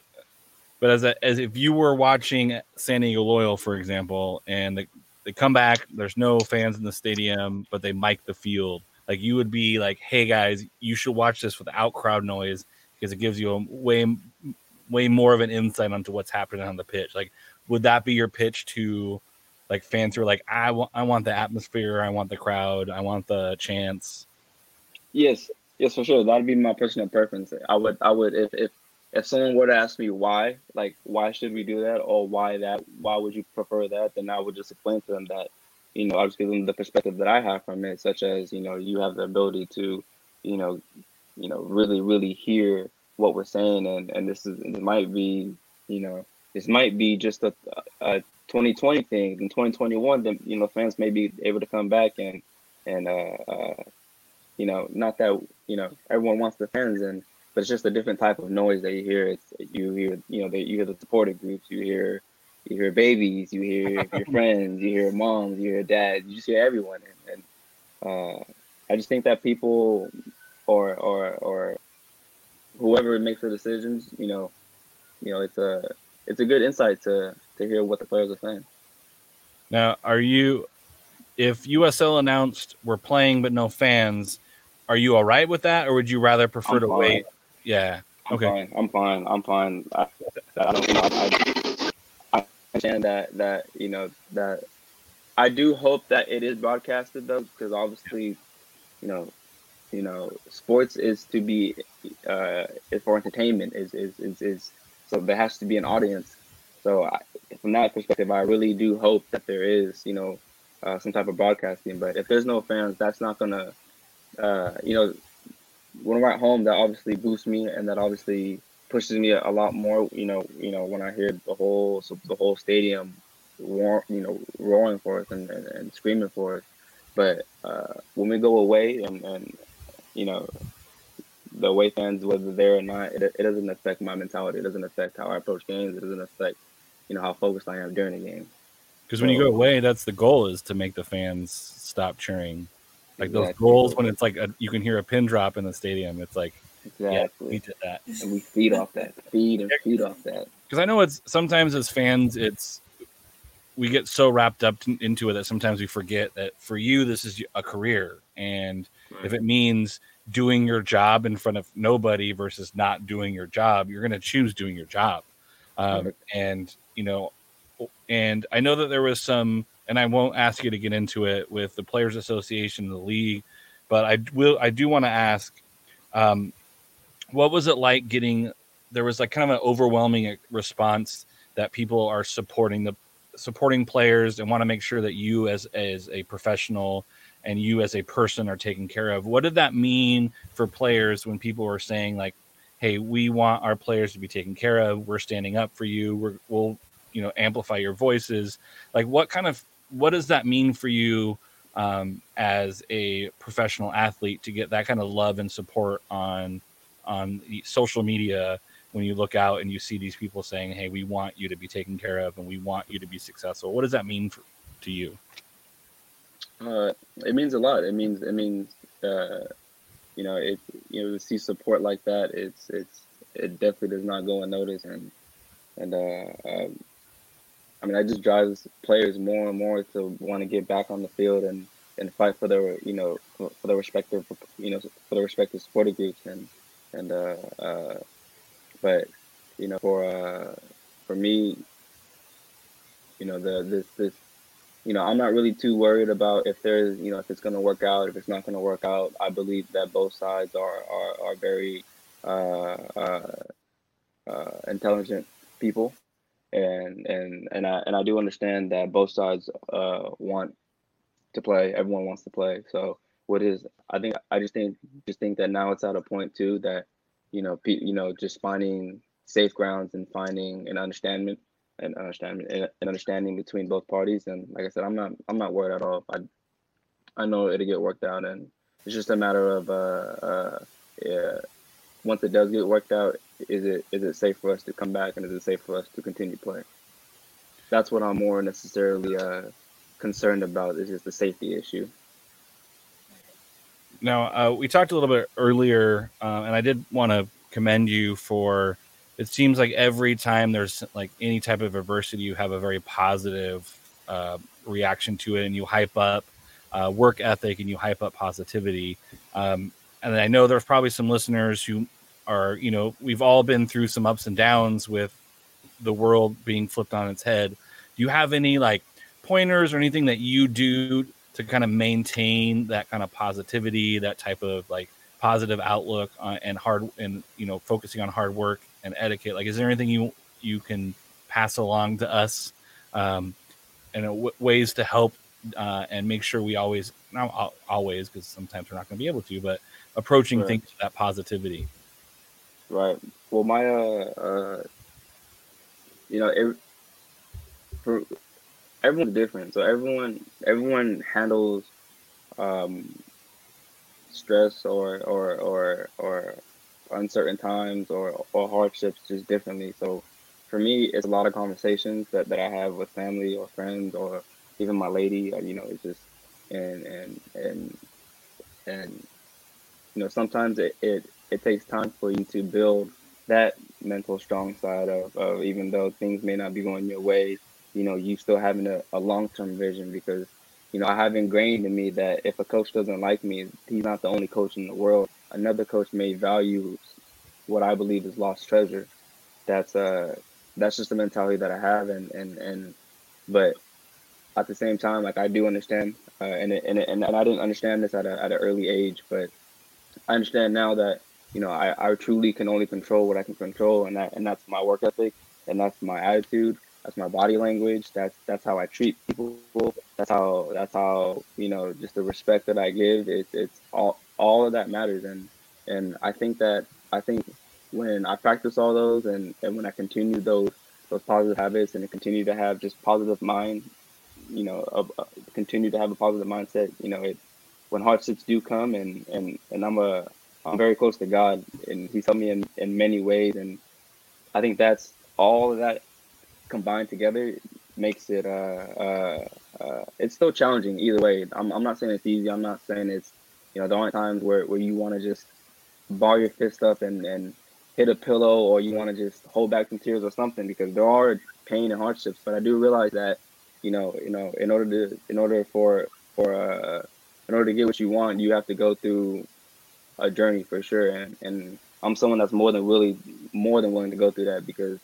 but as a, as if you were watching San Diego Loyal, for example, and they, they come back, there's no fans in the stadium, but they mic the field. Like you would be like, hey guys, you should watch this without crowd noise because it gives you a way, way more of an insight onto what's happening on the pitch. Like. Would that be your pitch to, like, fans who are like, I, w- I want the atmosphere, I want the crowd, I want the chants? Yes, yes, for sure. That would be my personal preference. I would, I would, if if if someone were to ask me why, like, why should we do that, or why that, why would you prefer that, then I would just explain to them that, you know, I'll just give them the perspective that I have from it, such as, you know, you have the ability to, you know, you know, really, really hear what we're saying, and, and this is, it might be, you know, this might be just a, a twenty twenty thing. In twenty twenty-one, then you know fans may be able to come back and and uh, uh, you know, not that you know everyone wants the fans, and but it's just a different type of noise that you hear. It's you hear you know that you hear the supportive groups, you hear you hear babies, you hear your friends, you hear moms, you hear dads, you just hear everyone. And, and uh, I just think that people or or or whoever makes the decisions, you know, you know it's a It's a good insight to, to hear what the players are saying. Now, are you, if U S L announced we're playing but no fans, are you all right with that, or would you rather prefer I'm to fine. wait? Yeah. I'm okay. Fine. I'm fine. I'm fine. I, I don't. You know, I, I understand that that you know that I do hope that it is broadcasted though, because obviously, you know, you know, sports is to be uh, is for entertainment. Is is is is. So there has to be an audience. So I, from that perspective, I really do hope that there is, you know, uh, some type of broadcasting. But if there's no fans, that's not going to, uh, you know, when I'm at home, that obviously boosts me, and that obviously pushes me a, a lot more. You know, you know, when I hear the whole so the whole stadium, roar, you know, roaring for us and, and, and screaming for us. But uh, when we go away, and, and you know. The away fans, whether they're or not, it, it doesn't affect my mentality. It doesn't affect how I approach games. It doesn't affect, you know, how focused I am during the game. Because so, when you go away, that's the goal, is to make the fans stop cheering. Like exactly. Those goals, when it's like a, you can hear a pin drop in the stadium, it's like, exactly. Yeah, we did that. And we feed off that. Feed and feed off that. Because I know it's sometimes as fans, it's we get so wrapped up t- into it that sometimes we forget that for you, this is a career. And right. If it means doing your job in front of nobody versus not doing your job, you're going to choose doing your job. Um, and, you know, and I know that there was some, and I won't ask you to get into it with the Players Association, the league, but I will. I do want to ask, um, what was it like getting? There was like kind of an overwhelming response that people are supporting the supporting players and want to make sure that you as as a professional and you as a person are taken care of. What did that mean for players when people were saying like, hey, we want our players to be taken care of. We're standing up for you. We're, we'll, you know, amplify your voices. Like what kind of, what does that mean for you um, as a professional athlete to get that kind of love and support on, on social media when you look out and you see these people saying, hey, we want you to be taken care of and we want you to be successful. What does that mean for, to you? Uh, it means a lot. It means, it means, uh, You know, it you know to see support like that, it's it's it definitely does not go unnoticed, and and uh, um, I mean, it just drives players more and more to want to get back on the field and, and fight for their you know for their respective you know for their respective supporter groups, and and uh, uh, but you know for uh, for me, you know the this this. You know, I'm not really too worried about if there's, you know, if it's going to work out, if it's not going to work out. I believe that both sides are are, are very uh, uh, uh, intelligent people, and and and I and I do understand that both sides uh, want to play. Everyone wants to play. So what is? I think I just think just think that now it's at a point too that, you know, pe- you know, just finding safe grounds and finding an understanding. And understanding, and understanding between both parties, and like I said, I'm not, I'm not worried at all. I, I know it'll get worked out, and it's just a matter of, uh, uh, yeah, once it does get worked out, is it, is it safe for us to come back, and is it safe for us to continue playing? That's what I'm more necessarily uh, concerned about. Is just the safety issue. Now, uh, we talked a little bit earlier, uh, and I did want to commend you for. It seems like every time there's like any type of adversity, you have a very positive uh, reaction to it, and you hype up uh, work ethic and you hype up positivity. Um, and I know there's probably some listeners who are, you know, we've all been through some ups and downs with the world being flipped on its head. Do you have any like pointers or anything that you do to kind of maintain that kind of positivity, that type of like positive outlook on, and hard and, you know, focusing on hard work and etiquette? Like, is there anything you you can pass along to us um and w- ways to help uh and make sure we always not always because sometimes we're not going to be able to, but approaching right. things with that positivity? Right. Well, my uh, uh you know it, for everyone's different, so everyone everyone handles um stress or or or or uncertain times or, or hardships just differently. So for me, it's a lot of conversations that, that I have with family or friends or even my lady, you know, it's just, and, and, and, and, you know, sometimes it, it, it takes time for you to build that mental strong side of, of even though things may not be going your way, you know, you still having a, a long-term vision because, you know, I have ingrained in me that if a coach doesn't like me, he's not the only coach in the world. Another coach may value what I believe is lost treasure. That's uh, that's just the mentality that I have, and and, and but at the same time, like I do understand, uh, and and and I didn't understand this at a at an early age, but I understand now that you know I, I truly can only control what I can control, and that and that's my work ethic, and that's my attitude, that's my body language, that's that's how I treat people, that's how that's how you know just the respect that I give. It, it's all. All of that matters, and and I think that I think when I practice all those, and, and when I continue those those positive habits, and I continue to have just positive mind, you know, uh, continue to have a positive mindset, you know, it when hardships do come, and and, and I'm a I'm very close to God, and He's helped me in, in many ways, and I think that's all of that combined together makes it uh uh, uh it's still challenging either way. I'm I'm not saying it's easy. I'm not saying it's You know, there aren't times where, where you want to just ball your fist up and, and hit a pillow, or you want to just hold back some tears or something, because there are pain and hardships. But I do realize that, you know, you know, in order to in order for for uh, in order to get what you want, you have to go through a journey for sure. And, and I'm someone that's more than really more than willing to go through that, because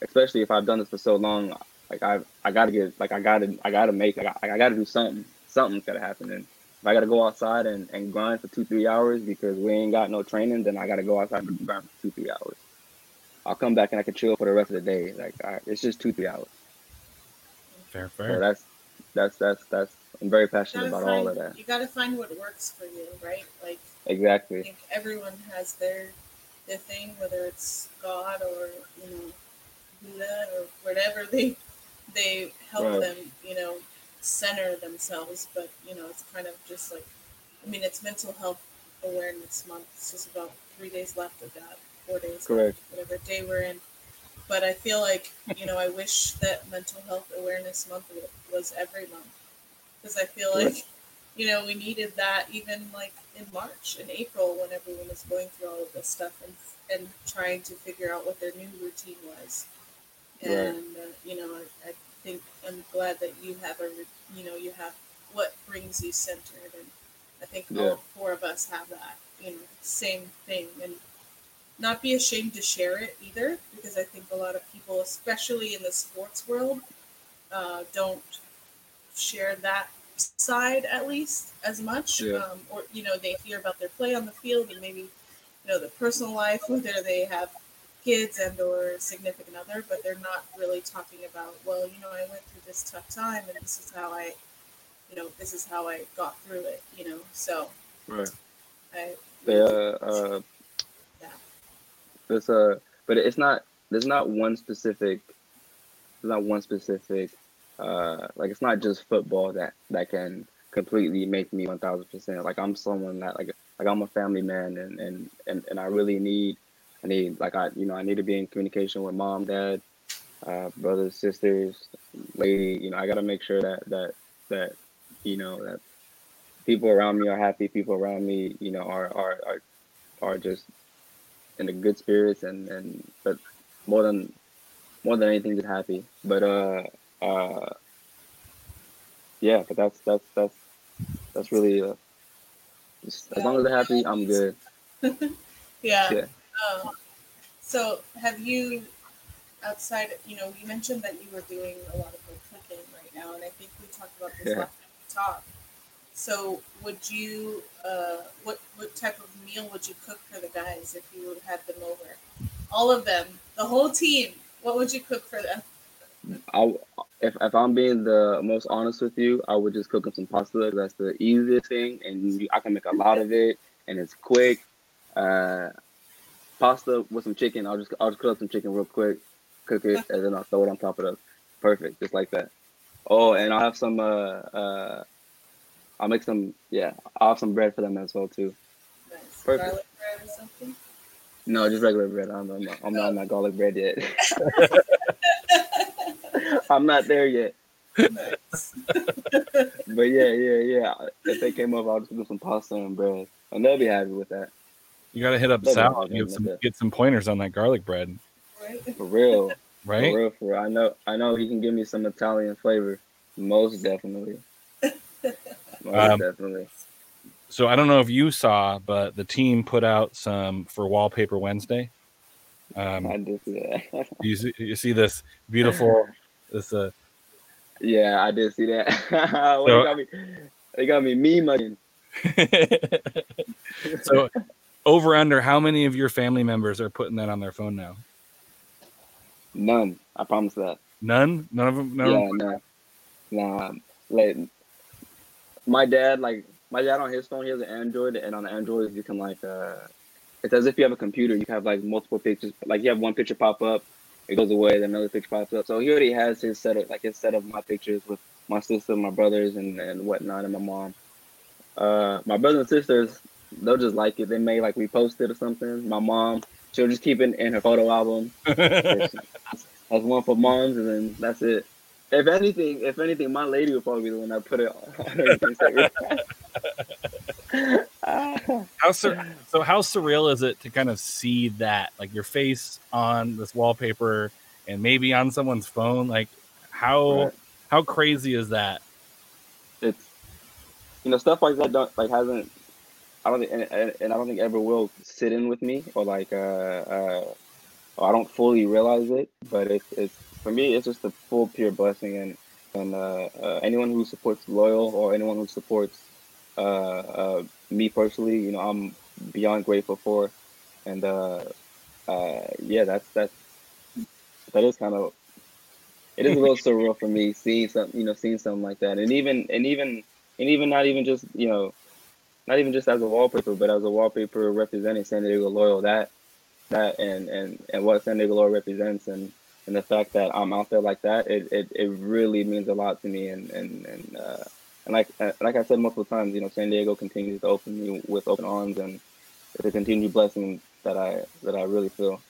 especially if I've done this for so long, Like I, I gotta get, like I gotta, I gotta make, I gotta, I gotta do something. Something's gotta happen. And if I gotta go outside and, and grind for two, three hours because we ain't got no training, then I gotta go outside and grind for two, three hours. I'll come back and I can chill for the rest of the day. Like I, it's just two, three hours. Fair, fair. So that's, that's, that's, that's. I'm very passionate about find, all of that. You gotta find what works for you, right? Like exactly. I think everyone has their their thing, whether it's God or you know Buddha or whatever they they help right. them, you know, center themselves. But you know, it's kind of just like, I mean, it's Mental Health Awareness Month. It's just about three days left of that, four days Correct. left, whatever day we're in. But I feel like you know, I wish that Mental Health Awareness Month was every month. Because I feel like, you know, we needed that even like in March and April when everyone was going through all of this stuff and and trying to figure out what their new routine was. And, right. uh, you know, I, I think I'm glad that you have a, you know, you have what brings you centered. And I think yeah. all four of us have that, you know, same thing. And not be ashamed to share it either, because I think a lot of people, especially in the sports world, uh, don't share that side at least as much yeah. um, or you know they hear about their play on the field and maybe you know the personal life, whether they have kids and or significant other, but they're not really talking about, well, you know, I went through this tough time and this is how I you know this is how I got through it, you know. So right I, they uh, uh yeah this uh but it's not there's not one specific there's not one specific Uh, like it's not just football that, that can completely make me one thousand percent. Like I'm someone that like like I'm a family man and, and, and, and I really need I need like I you know I need to be in communication with mom, dad, uh, brothers, sisters, lady. You know I gotta make sure that that that you know that people around me are happy. People around me you know are are are, are just in the good spirits and, and but more than more than anything just happy. But uh. Uh, yeah, but that's that's that's that's really uh, just, yeah. as long as they're happy, I'm good. yeah. yeah. Um, so, have you outside? You know, you mentioned that you were doing a lot of like cooking right now, and I think we talked about this yeah. last time we talked. So, would you? Uh, what what type of meal would you cook for the guys if you had them over? All of them, the whole team. What would you cook for them? I, if if I'm being the most honest with you, I would just cook them some pasta. That's the easiest thing, and I can make a lot of it, and it's quick. Uh, pasta with some chicken. I'll just I'll just cook up some chicken real quick, cook it, and then I'll throw it on top of the perfect, just like that. Oh, and I'll have some. Uh, uh, I'll make some. Yeah, I'll have some bread for them as well too. Nice. Perfect. Garlic bread or something? No, just regular bread. I'm I'm, I'm not on my garlic bread yet. I'm not there yet. Nice. But yeah, yeah, yeah. If they came over, I'll just do some pasta and bread, and they'll be happy with that. You gotta hit up Sal and get some, get some pointers on that garlic bread. Right? For real, right? For real, for real. I know, I know. He can give me some Italian flavor, most definitely. Most um, definitely. So I don't know if you saw, but the team put out some for Wallpaper Wednesday. Um, I did see that. you, see, you see this beautiful. This, uh, yeah, I did see that. well, so, they got me, they got me mean mugging. So, over under, how many of your family members are putting that on their phone now? None. I promise that. None. None of them. None yeah, of them? Nah. nah. Like, my dad, like my dad on his phone, he has an Android, and on the Android, you can like, uh, it's as if you have a computer. You have like multiple pictures. Like you have one picture pop up. It goes away, then another picture pops up. So he already has his set of like his set of my pictures with my sister, my brothers, and, and whatnot, and my mom. Uh, my brothers and sisters, they'll just like it. They may like repost it or something. My mom, she'll just keep it in her photo album. That's one for moms, and then that's it. If anything, if anything, my lady would probably be the one that put it on her Instagram. How sur- so how surreal is it to kind of see that, like your face on this wallpaper and maybe on someone's phone? Like how right. how crazy is that? It's, you know, stuff like that don't like hasn't I don't think and, and I don't think ever will sit in with me or like uh uh I don't fully realize it, but it's it's for me, it's just a full pure blessing. And and uh, uh, anyone who supports Loyal or anyone who supports uh, uh, me personally, you know, I'm beyond grateful for. And uh, uh, yeah, that's that's that is kind of it is a little surreal for me seeing some you know seeing something like that, and even and even and even not even just you know. Not even just as a wallpaper, but as a wallpaper representing San Diego Loyal, that that and, and, and what San Diego Loyal represents, and, and the fact that I'm out there like that, it, it, it really means a lot to me. And and and, uh, and like like I said multiple times, you know, San Diego continues to open me with open arms, and it's a continued blessing that I that I really feel.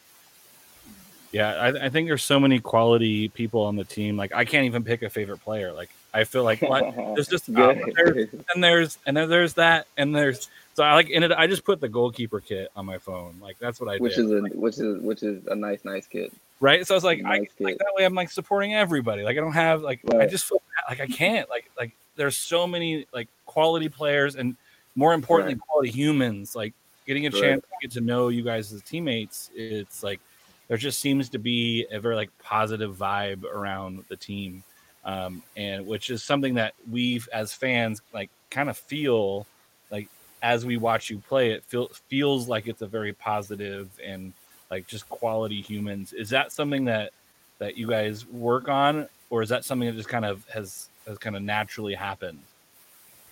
Yeah, I, I think there's so many quality people on the team. Like, I can't even pick a favorite player. Like, I feel like what, there's just uh, there's, and there's and then there's that and there's so I like ended. I just put the goalkeeper kit on my phone. Like, that's what I which did. Is a, like, which is which is a nice nice kit, right? So I was like, nice I, like that way I'm like supporting everybody. Like, I don't have like right. I just feel bad. Like I can't like like there's so many like quality players, and more importantly right. quality humans. Like, getting a right. chance to get to know you guys as teammates. It's like there just seems to be a very like positive vibe around the team. Um, and which is something that we as fans like kind of feel like as we watch you play. It feel, feels like it's a very positive and like just quality humans. Is that something that that you guys work on, or is that something that just kind of has has kind of naturally happened?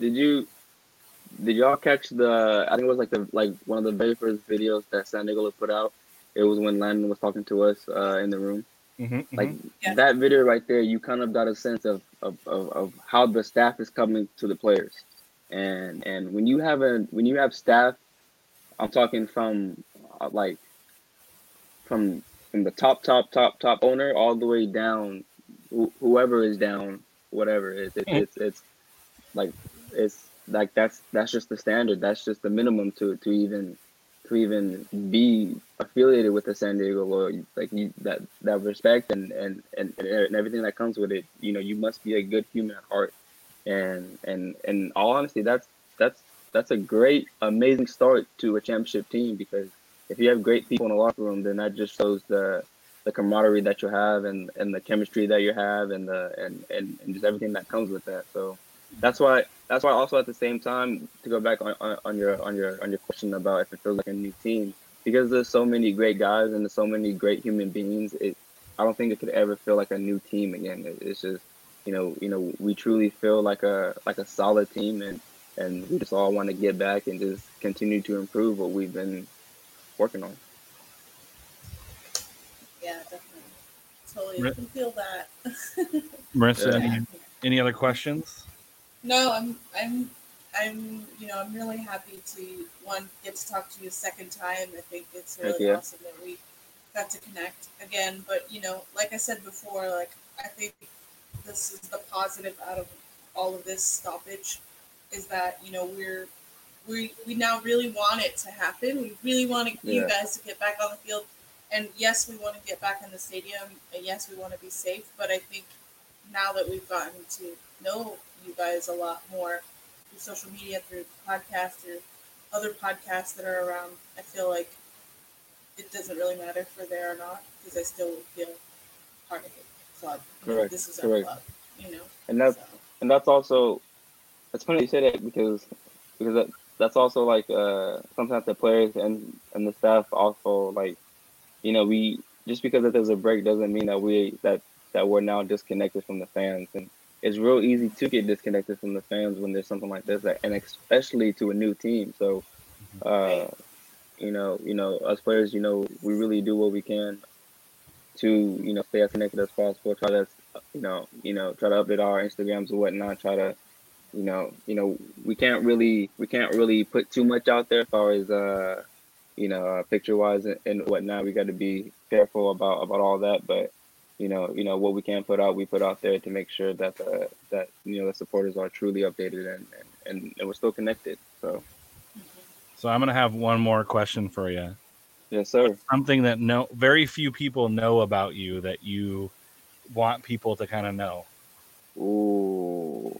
Did you did y'all catch the I think it was like the like one of the very first videos that San Diego put out? It was when Landon was talking to us uh, in the room. Mm-hmm, like mm-hmm. Yeah. That video right there, you kind of got a sense of, of, of, of how the staff is coming to the players, and and when you have a when you have staff, I'm talking from uh, like from from the top top top top owner all the way down, wh- whoever is down, whatever it is, it's, it's it's like it's like that's that's just the standard, that's just the minimum to to even. To even be affiliated with the San Diego Loyal, like you, that that respect and, and, and, and everything that comes with it, you know, you must be a good human at heart. And and and all honesty, that's that's that's a great, amazing start to a championship team, because if you have great people in the locker room, then that just shows the the camaraderie that you have, and, and the chemistry that you have, and the and, and, and just everything that comes with that. So that's why. That's why also at the same time, to go back on, on, on your on your on your question about if it feels like a new team, because there's so many great guys and there's so many great human beings. It, I don't think it could ever feel like a new team again. It, it's just, you know, you know, we truly feel like a like a solid team, and, and we just all want to get back and just continue to improve what we've been working on. Yeah, definitely, totally. Mar- I can feel that. Marissa, yeah. any, any other questions? No, I'm, I'm, I'm, you know, I'm really happy to, one, get to talk to you a second time. I think it's really awesome that we got to connect again. But, you know, like I said before, like, I think this is the positive out of all of this stoppage is that, you know, we're, we, we now really want it to happen. We really want to, you guys to get back on the field. And yes, we want to get back in the stadium. And yes, we want to be safe. But I think now that we've gotten to know you guys a lot more through social media, through podcasts, through other podcasts that are around, I feel like it doesn't really matter if we're there or not, because I still feel part of it. So I, Correct. This is our club, you know. And that's so. and that's also it's funny you say that because because that, that's also like uh, sometimes the players and, and the staff also, like, you know, we just because that there's a break doesn't mean that we that that we're now disconnected from the fans. And it's real easy to get disconnected from the fans when there's something like this, and especially to a new team. So, uh, you know, you know, us players, you know, we really do what we can to, you know, stay as connected as possible. Try to, you know, you know, try to update our Instagrams and whatnot. Try to, you know, you know, we can't really, we can't really put too much out there as far as, uh, you know, uh, picture wise and, and whatnot. We got to be careful about about all that, but. You know, you know what we can put out, we put out there to make sure that the that you know the supporters are truly updated and and, and we're still connected. So, so I'm gonna have one more question for you. Yes, sir. What's something that no very few people know about you that you want people to kind of know? Ooh.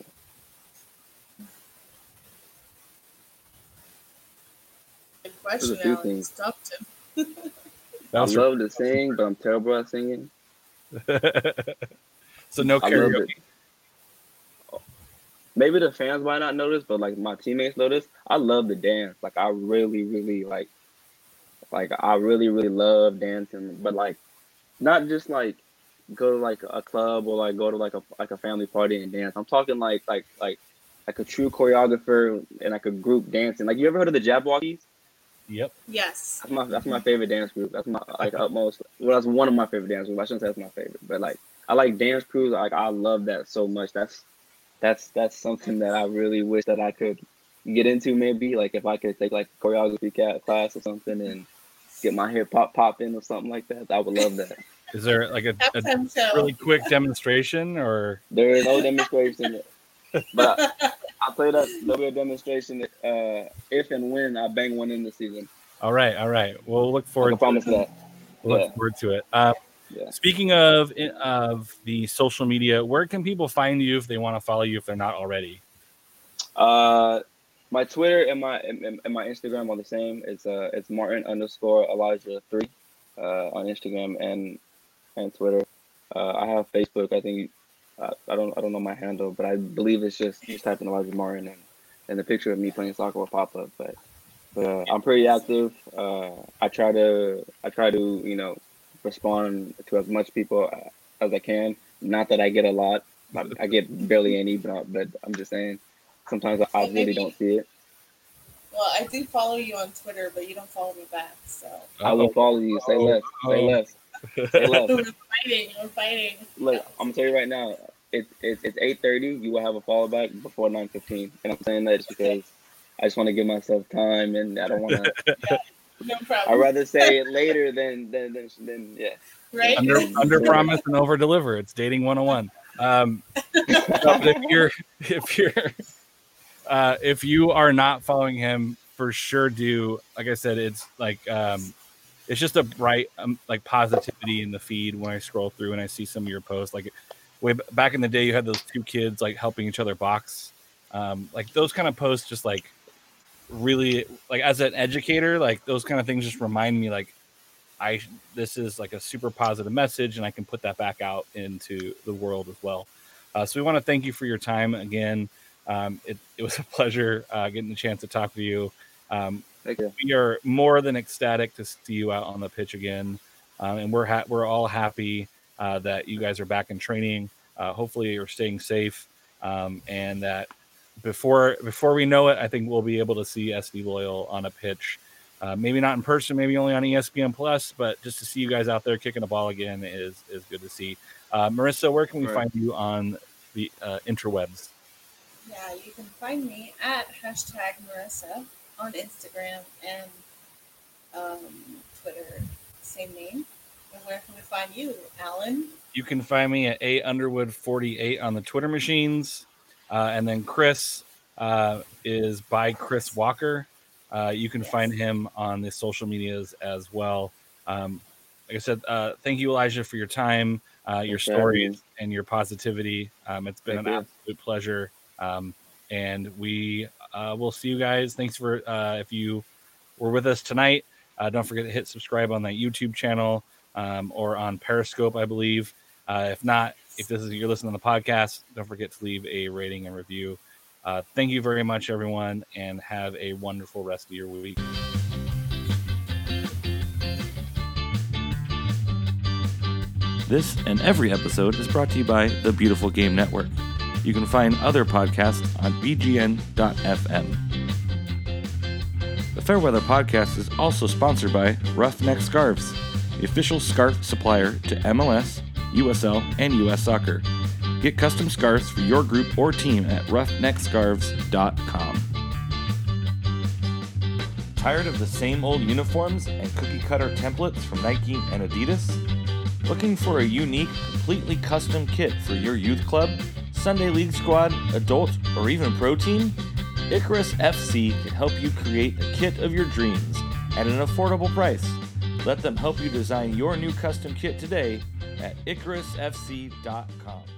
Good question. There's a few Alan. Things. Stopped him. I love right. to sing, but I'm terrible at singing. So no karaoke? Maybe the fans might not notice, but like my teammates notice. I love to dance. Like I really, really like, like I really, really love dancing. But like, not just like go to like a club or like go to like a like a family party and dance. I'm talking like like like like a true choreographer and like a group dancing. Like you ever heard of the Jabbawockeez? Yep. Yes. That's my that's my favorite dance group. That's my like utmost. Well, that's one of my favorite dance groups. I shouldn't say that's my favorite, but like I like dance crews. Like I love that so much. That's That's that's something that I really wish that I could get into maybe, like if I could take like a choreography class or something and get my hair pop pop in or something like that, I would love that. Is there like a, a really quick demonstration or? There is no demonstration, but I, I played up there'll be a demonstration uh, if and when I bang one in this season. All right, all right. We'll look forward. I can promise to that. We'll yeah. look forward to it. Uh, Yeah. Speaking of of the social media, where can people find you if they want to follow you if they're not already? Uh, my Twitter and my and, and my Instagram are the same. It's uh it's Martin underscore Elijah three uh, on Instagram and and Twitter. Uh, I have Facebook. I think uh, I don't I don't know my handle, but I believe it's just you just type in Elijah Martin and, and the picture of me playing soccer will pop up. But but uh, I'm pretty active. Uh, I try to I try to you know. respond to as much people as I can. Not that I get a lot. I, I get barely any, but, but I'm just saying sometimes I, I really Maybe. don't see it. Well, I do follow you on Twitter, but you don't follow me back. So I will follow you. Say oh, less. Oh. Say less. Say less. We're fighting. We're fighting. Look, I'm gonna tell you right now. It's it's it's eight thirty. You will have a follow back before nine fifteen, and I'm saying that just because I just want to give myself time, and I don't want to. No problem. I'd rather say it later than than than, than yeah. Right. Under, under promise and over deliver. It's dating one oh one. Um, so if you're if you're uh, if you are not following him, for sure do. Like I said, it's like um, it's just a bright um, like positivity in the feed when I scroll through and I see some of your posts. Like way back in the day, you had those two kids like helping each other box. Um, like those kind of posts, just like. Really, like as an educator, like those kind of things just remind me like I this is like a super positive message and I can put that back out into the world as well. Uh, so we want to thank you for your time again. Um, it, it was a pleasure uh, getting the chance to talk to you. Um, thank you. We are more than ecstatic to see you out on the pitch again. Um, and we're ha- we're all happy uh, that you guys are back in training. Uh, hopefully you're staying safe um, and that Before before we know it, I think we'll be able to see S D Loyal on a pitch. Uh, maybe not in person, maybe only on E S P N Plus, but just to see you guys out there kicking a the ball again is is good to see. Uh, Marissa, where can we find you on the uh, interwebs? Yeah, you can find me at hashtag Marissa on Instagram and um, Twitter, same name. And where can we find you, Alan? You can find me at A Underwood forty-eight on the Twitter machines. Uh, and then Chris uh, is by Chris Walker. Uh, you can yes. find him on the social medias as well. Um, like I said, uh, thank you, Elijah, for your time, uh, your stories, and your positivity. Um, it's been thank an you. absolute pleasure. Um, and we uh, will see you guys. Thanks for uh, if you were with us tonight. Uh, don't forget to hit subscribe on that YouTube channel um, or on Periscope, I believe. Uh, if not, if this is you're listening to the podcast, don't forget to leave a rating and review. Uh, thank you very much, everyone, and have a wonderful rest of your week. This and every episode is brought to you by the Beautiful Game Network. You can find other podcasts on b g n dot f m. The Fairweather Podcast is also sponsored by Roughneck Scarves, the official scarf supplier to M L S, U S L, and U S Soccer. Get custom scarves for your group or team at roughneck scarves dot com. Tired of the same old uniforms and cookie-cutter templates from Nike and Adidas? Looking for a unique, completely custom kit for your youth club, Sunday League squad, adult, or even pro team? Icarus F C can help you create a kit of your dreams at an affordable price. Let them help you design your new custom kit today at Icarus F C dot com.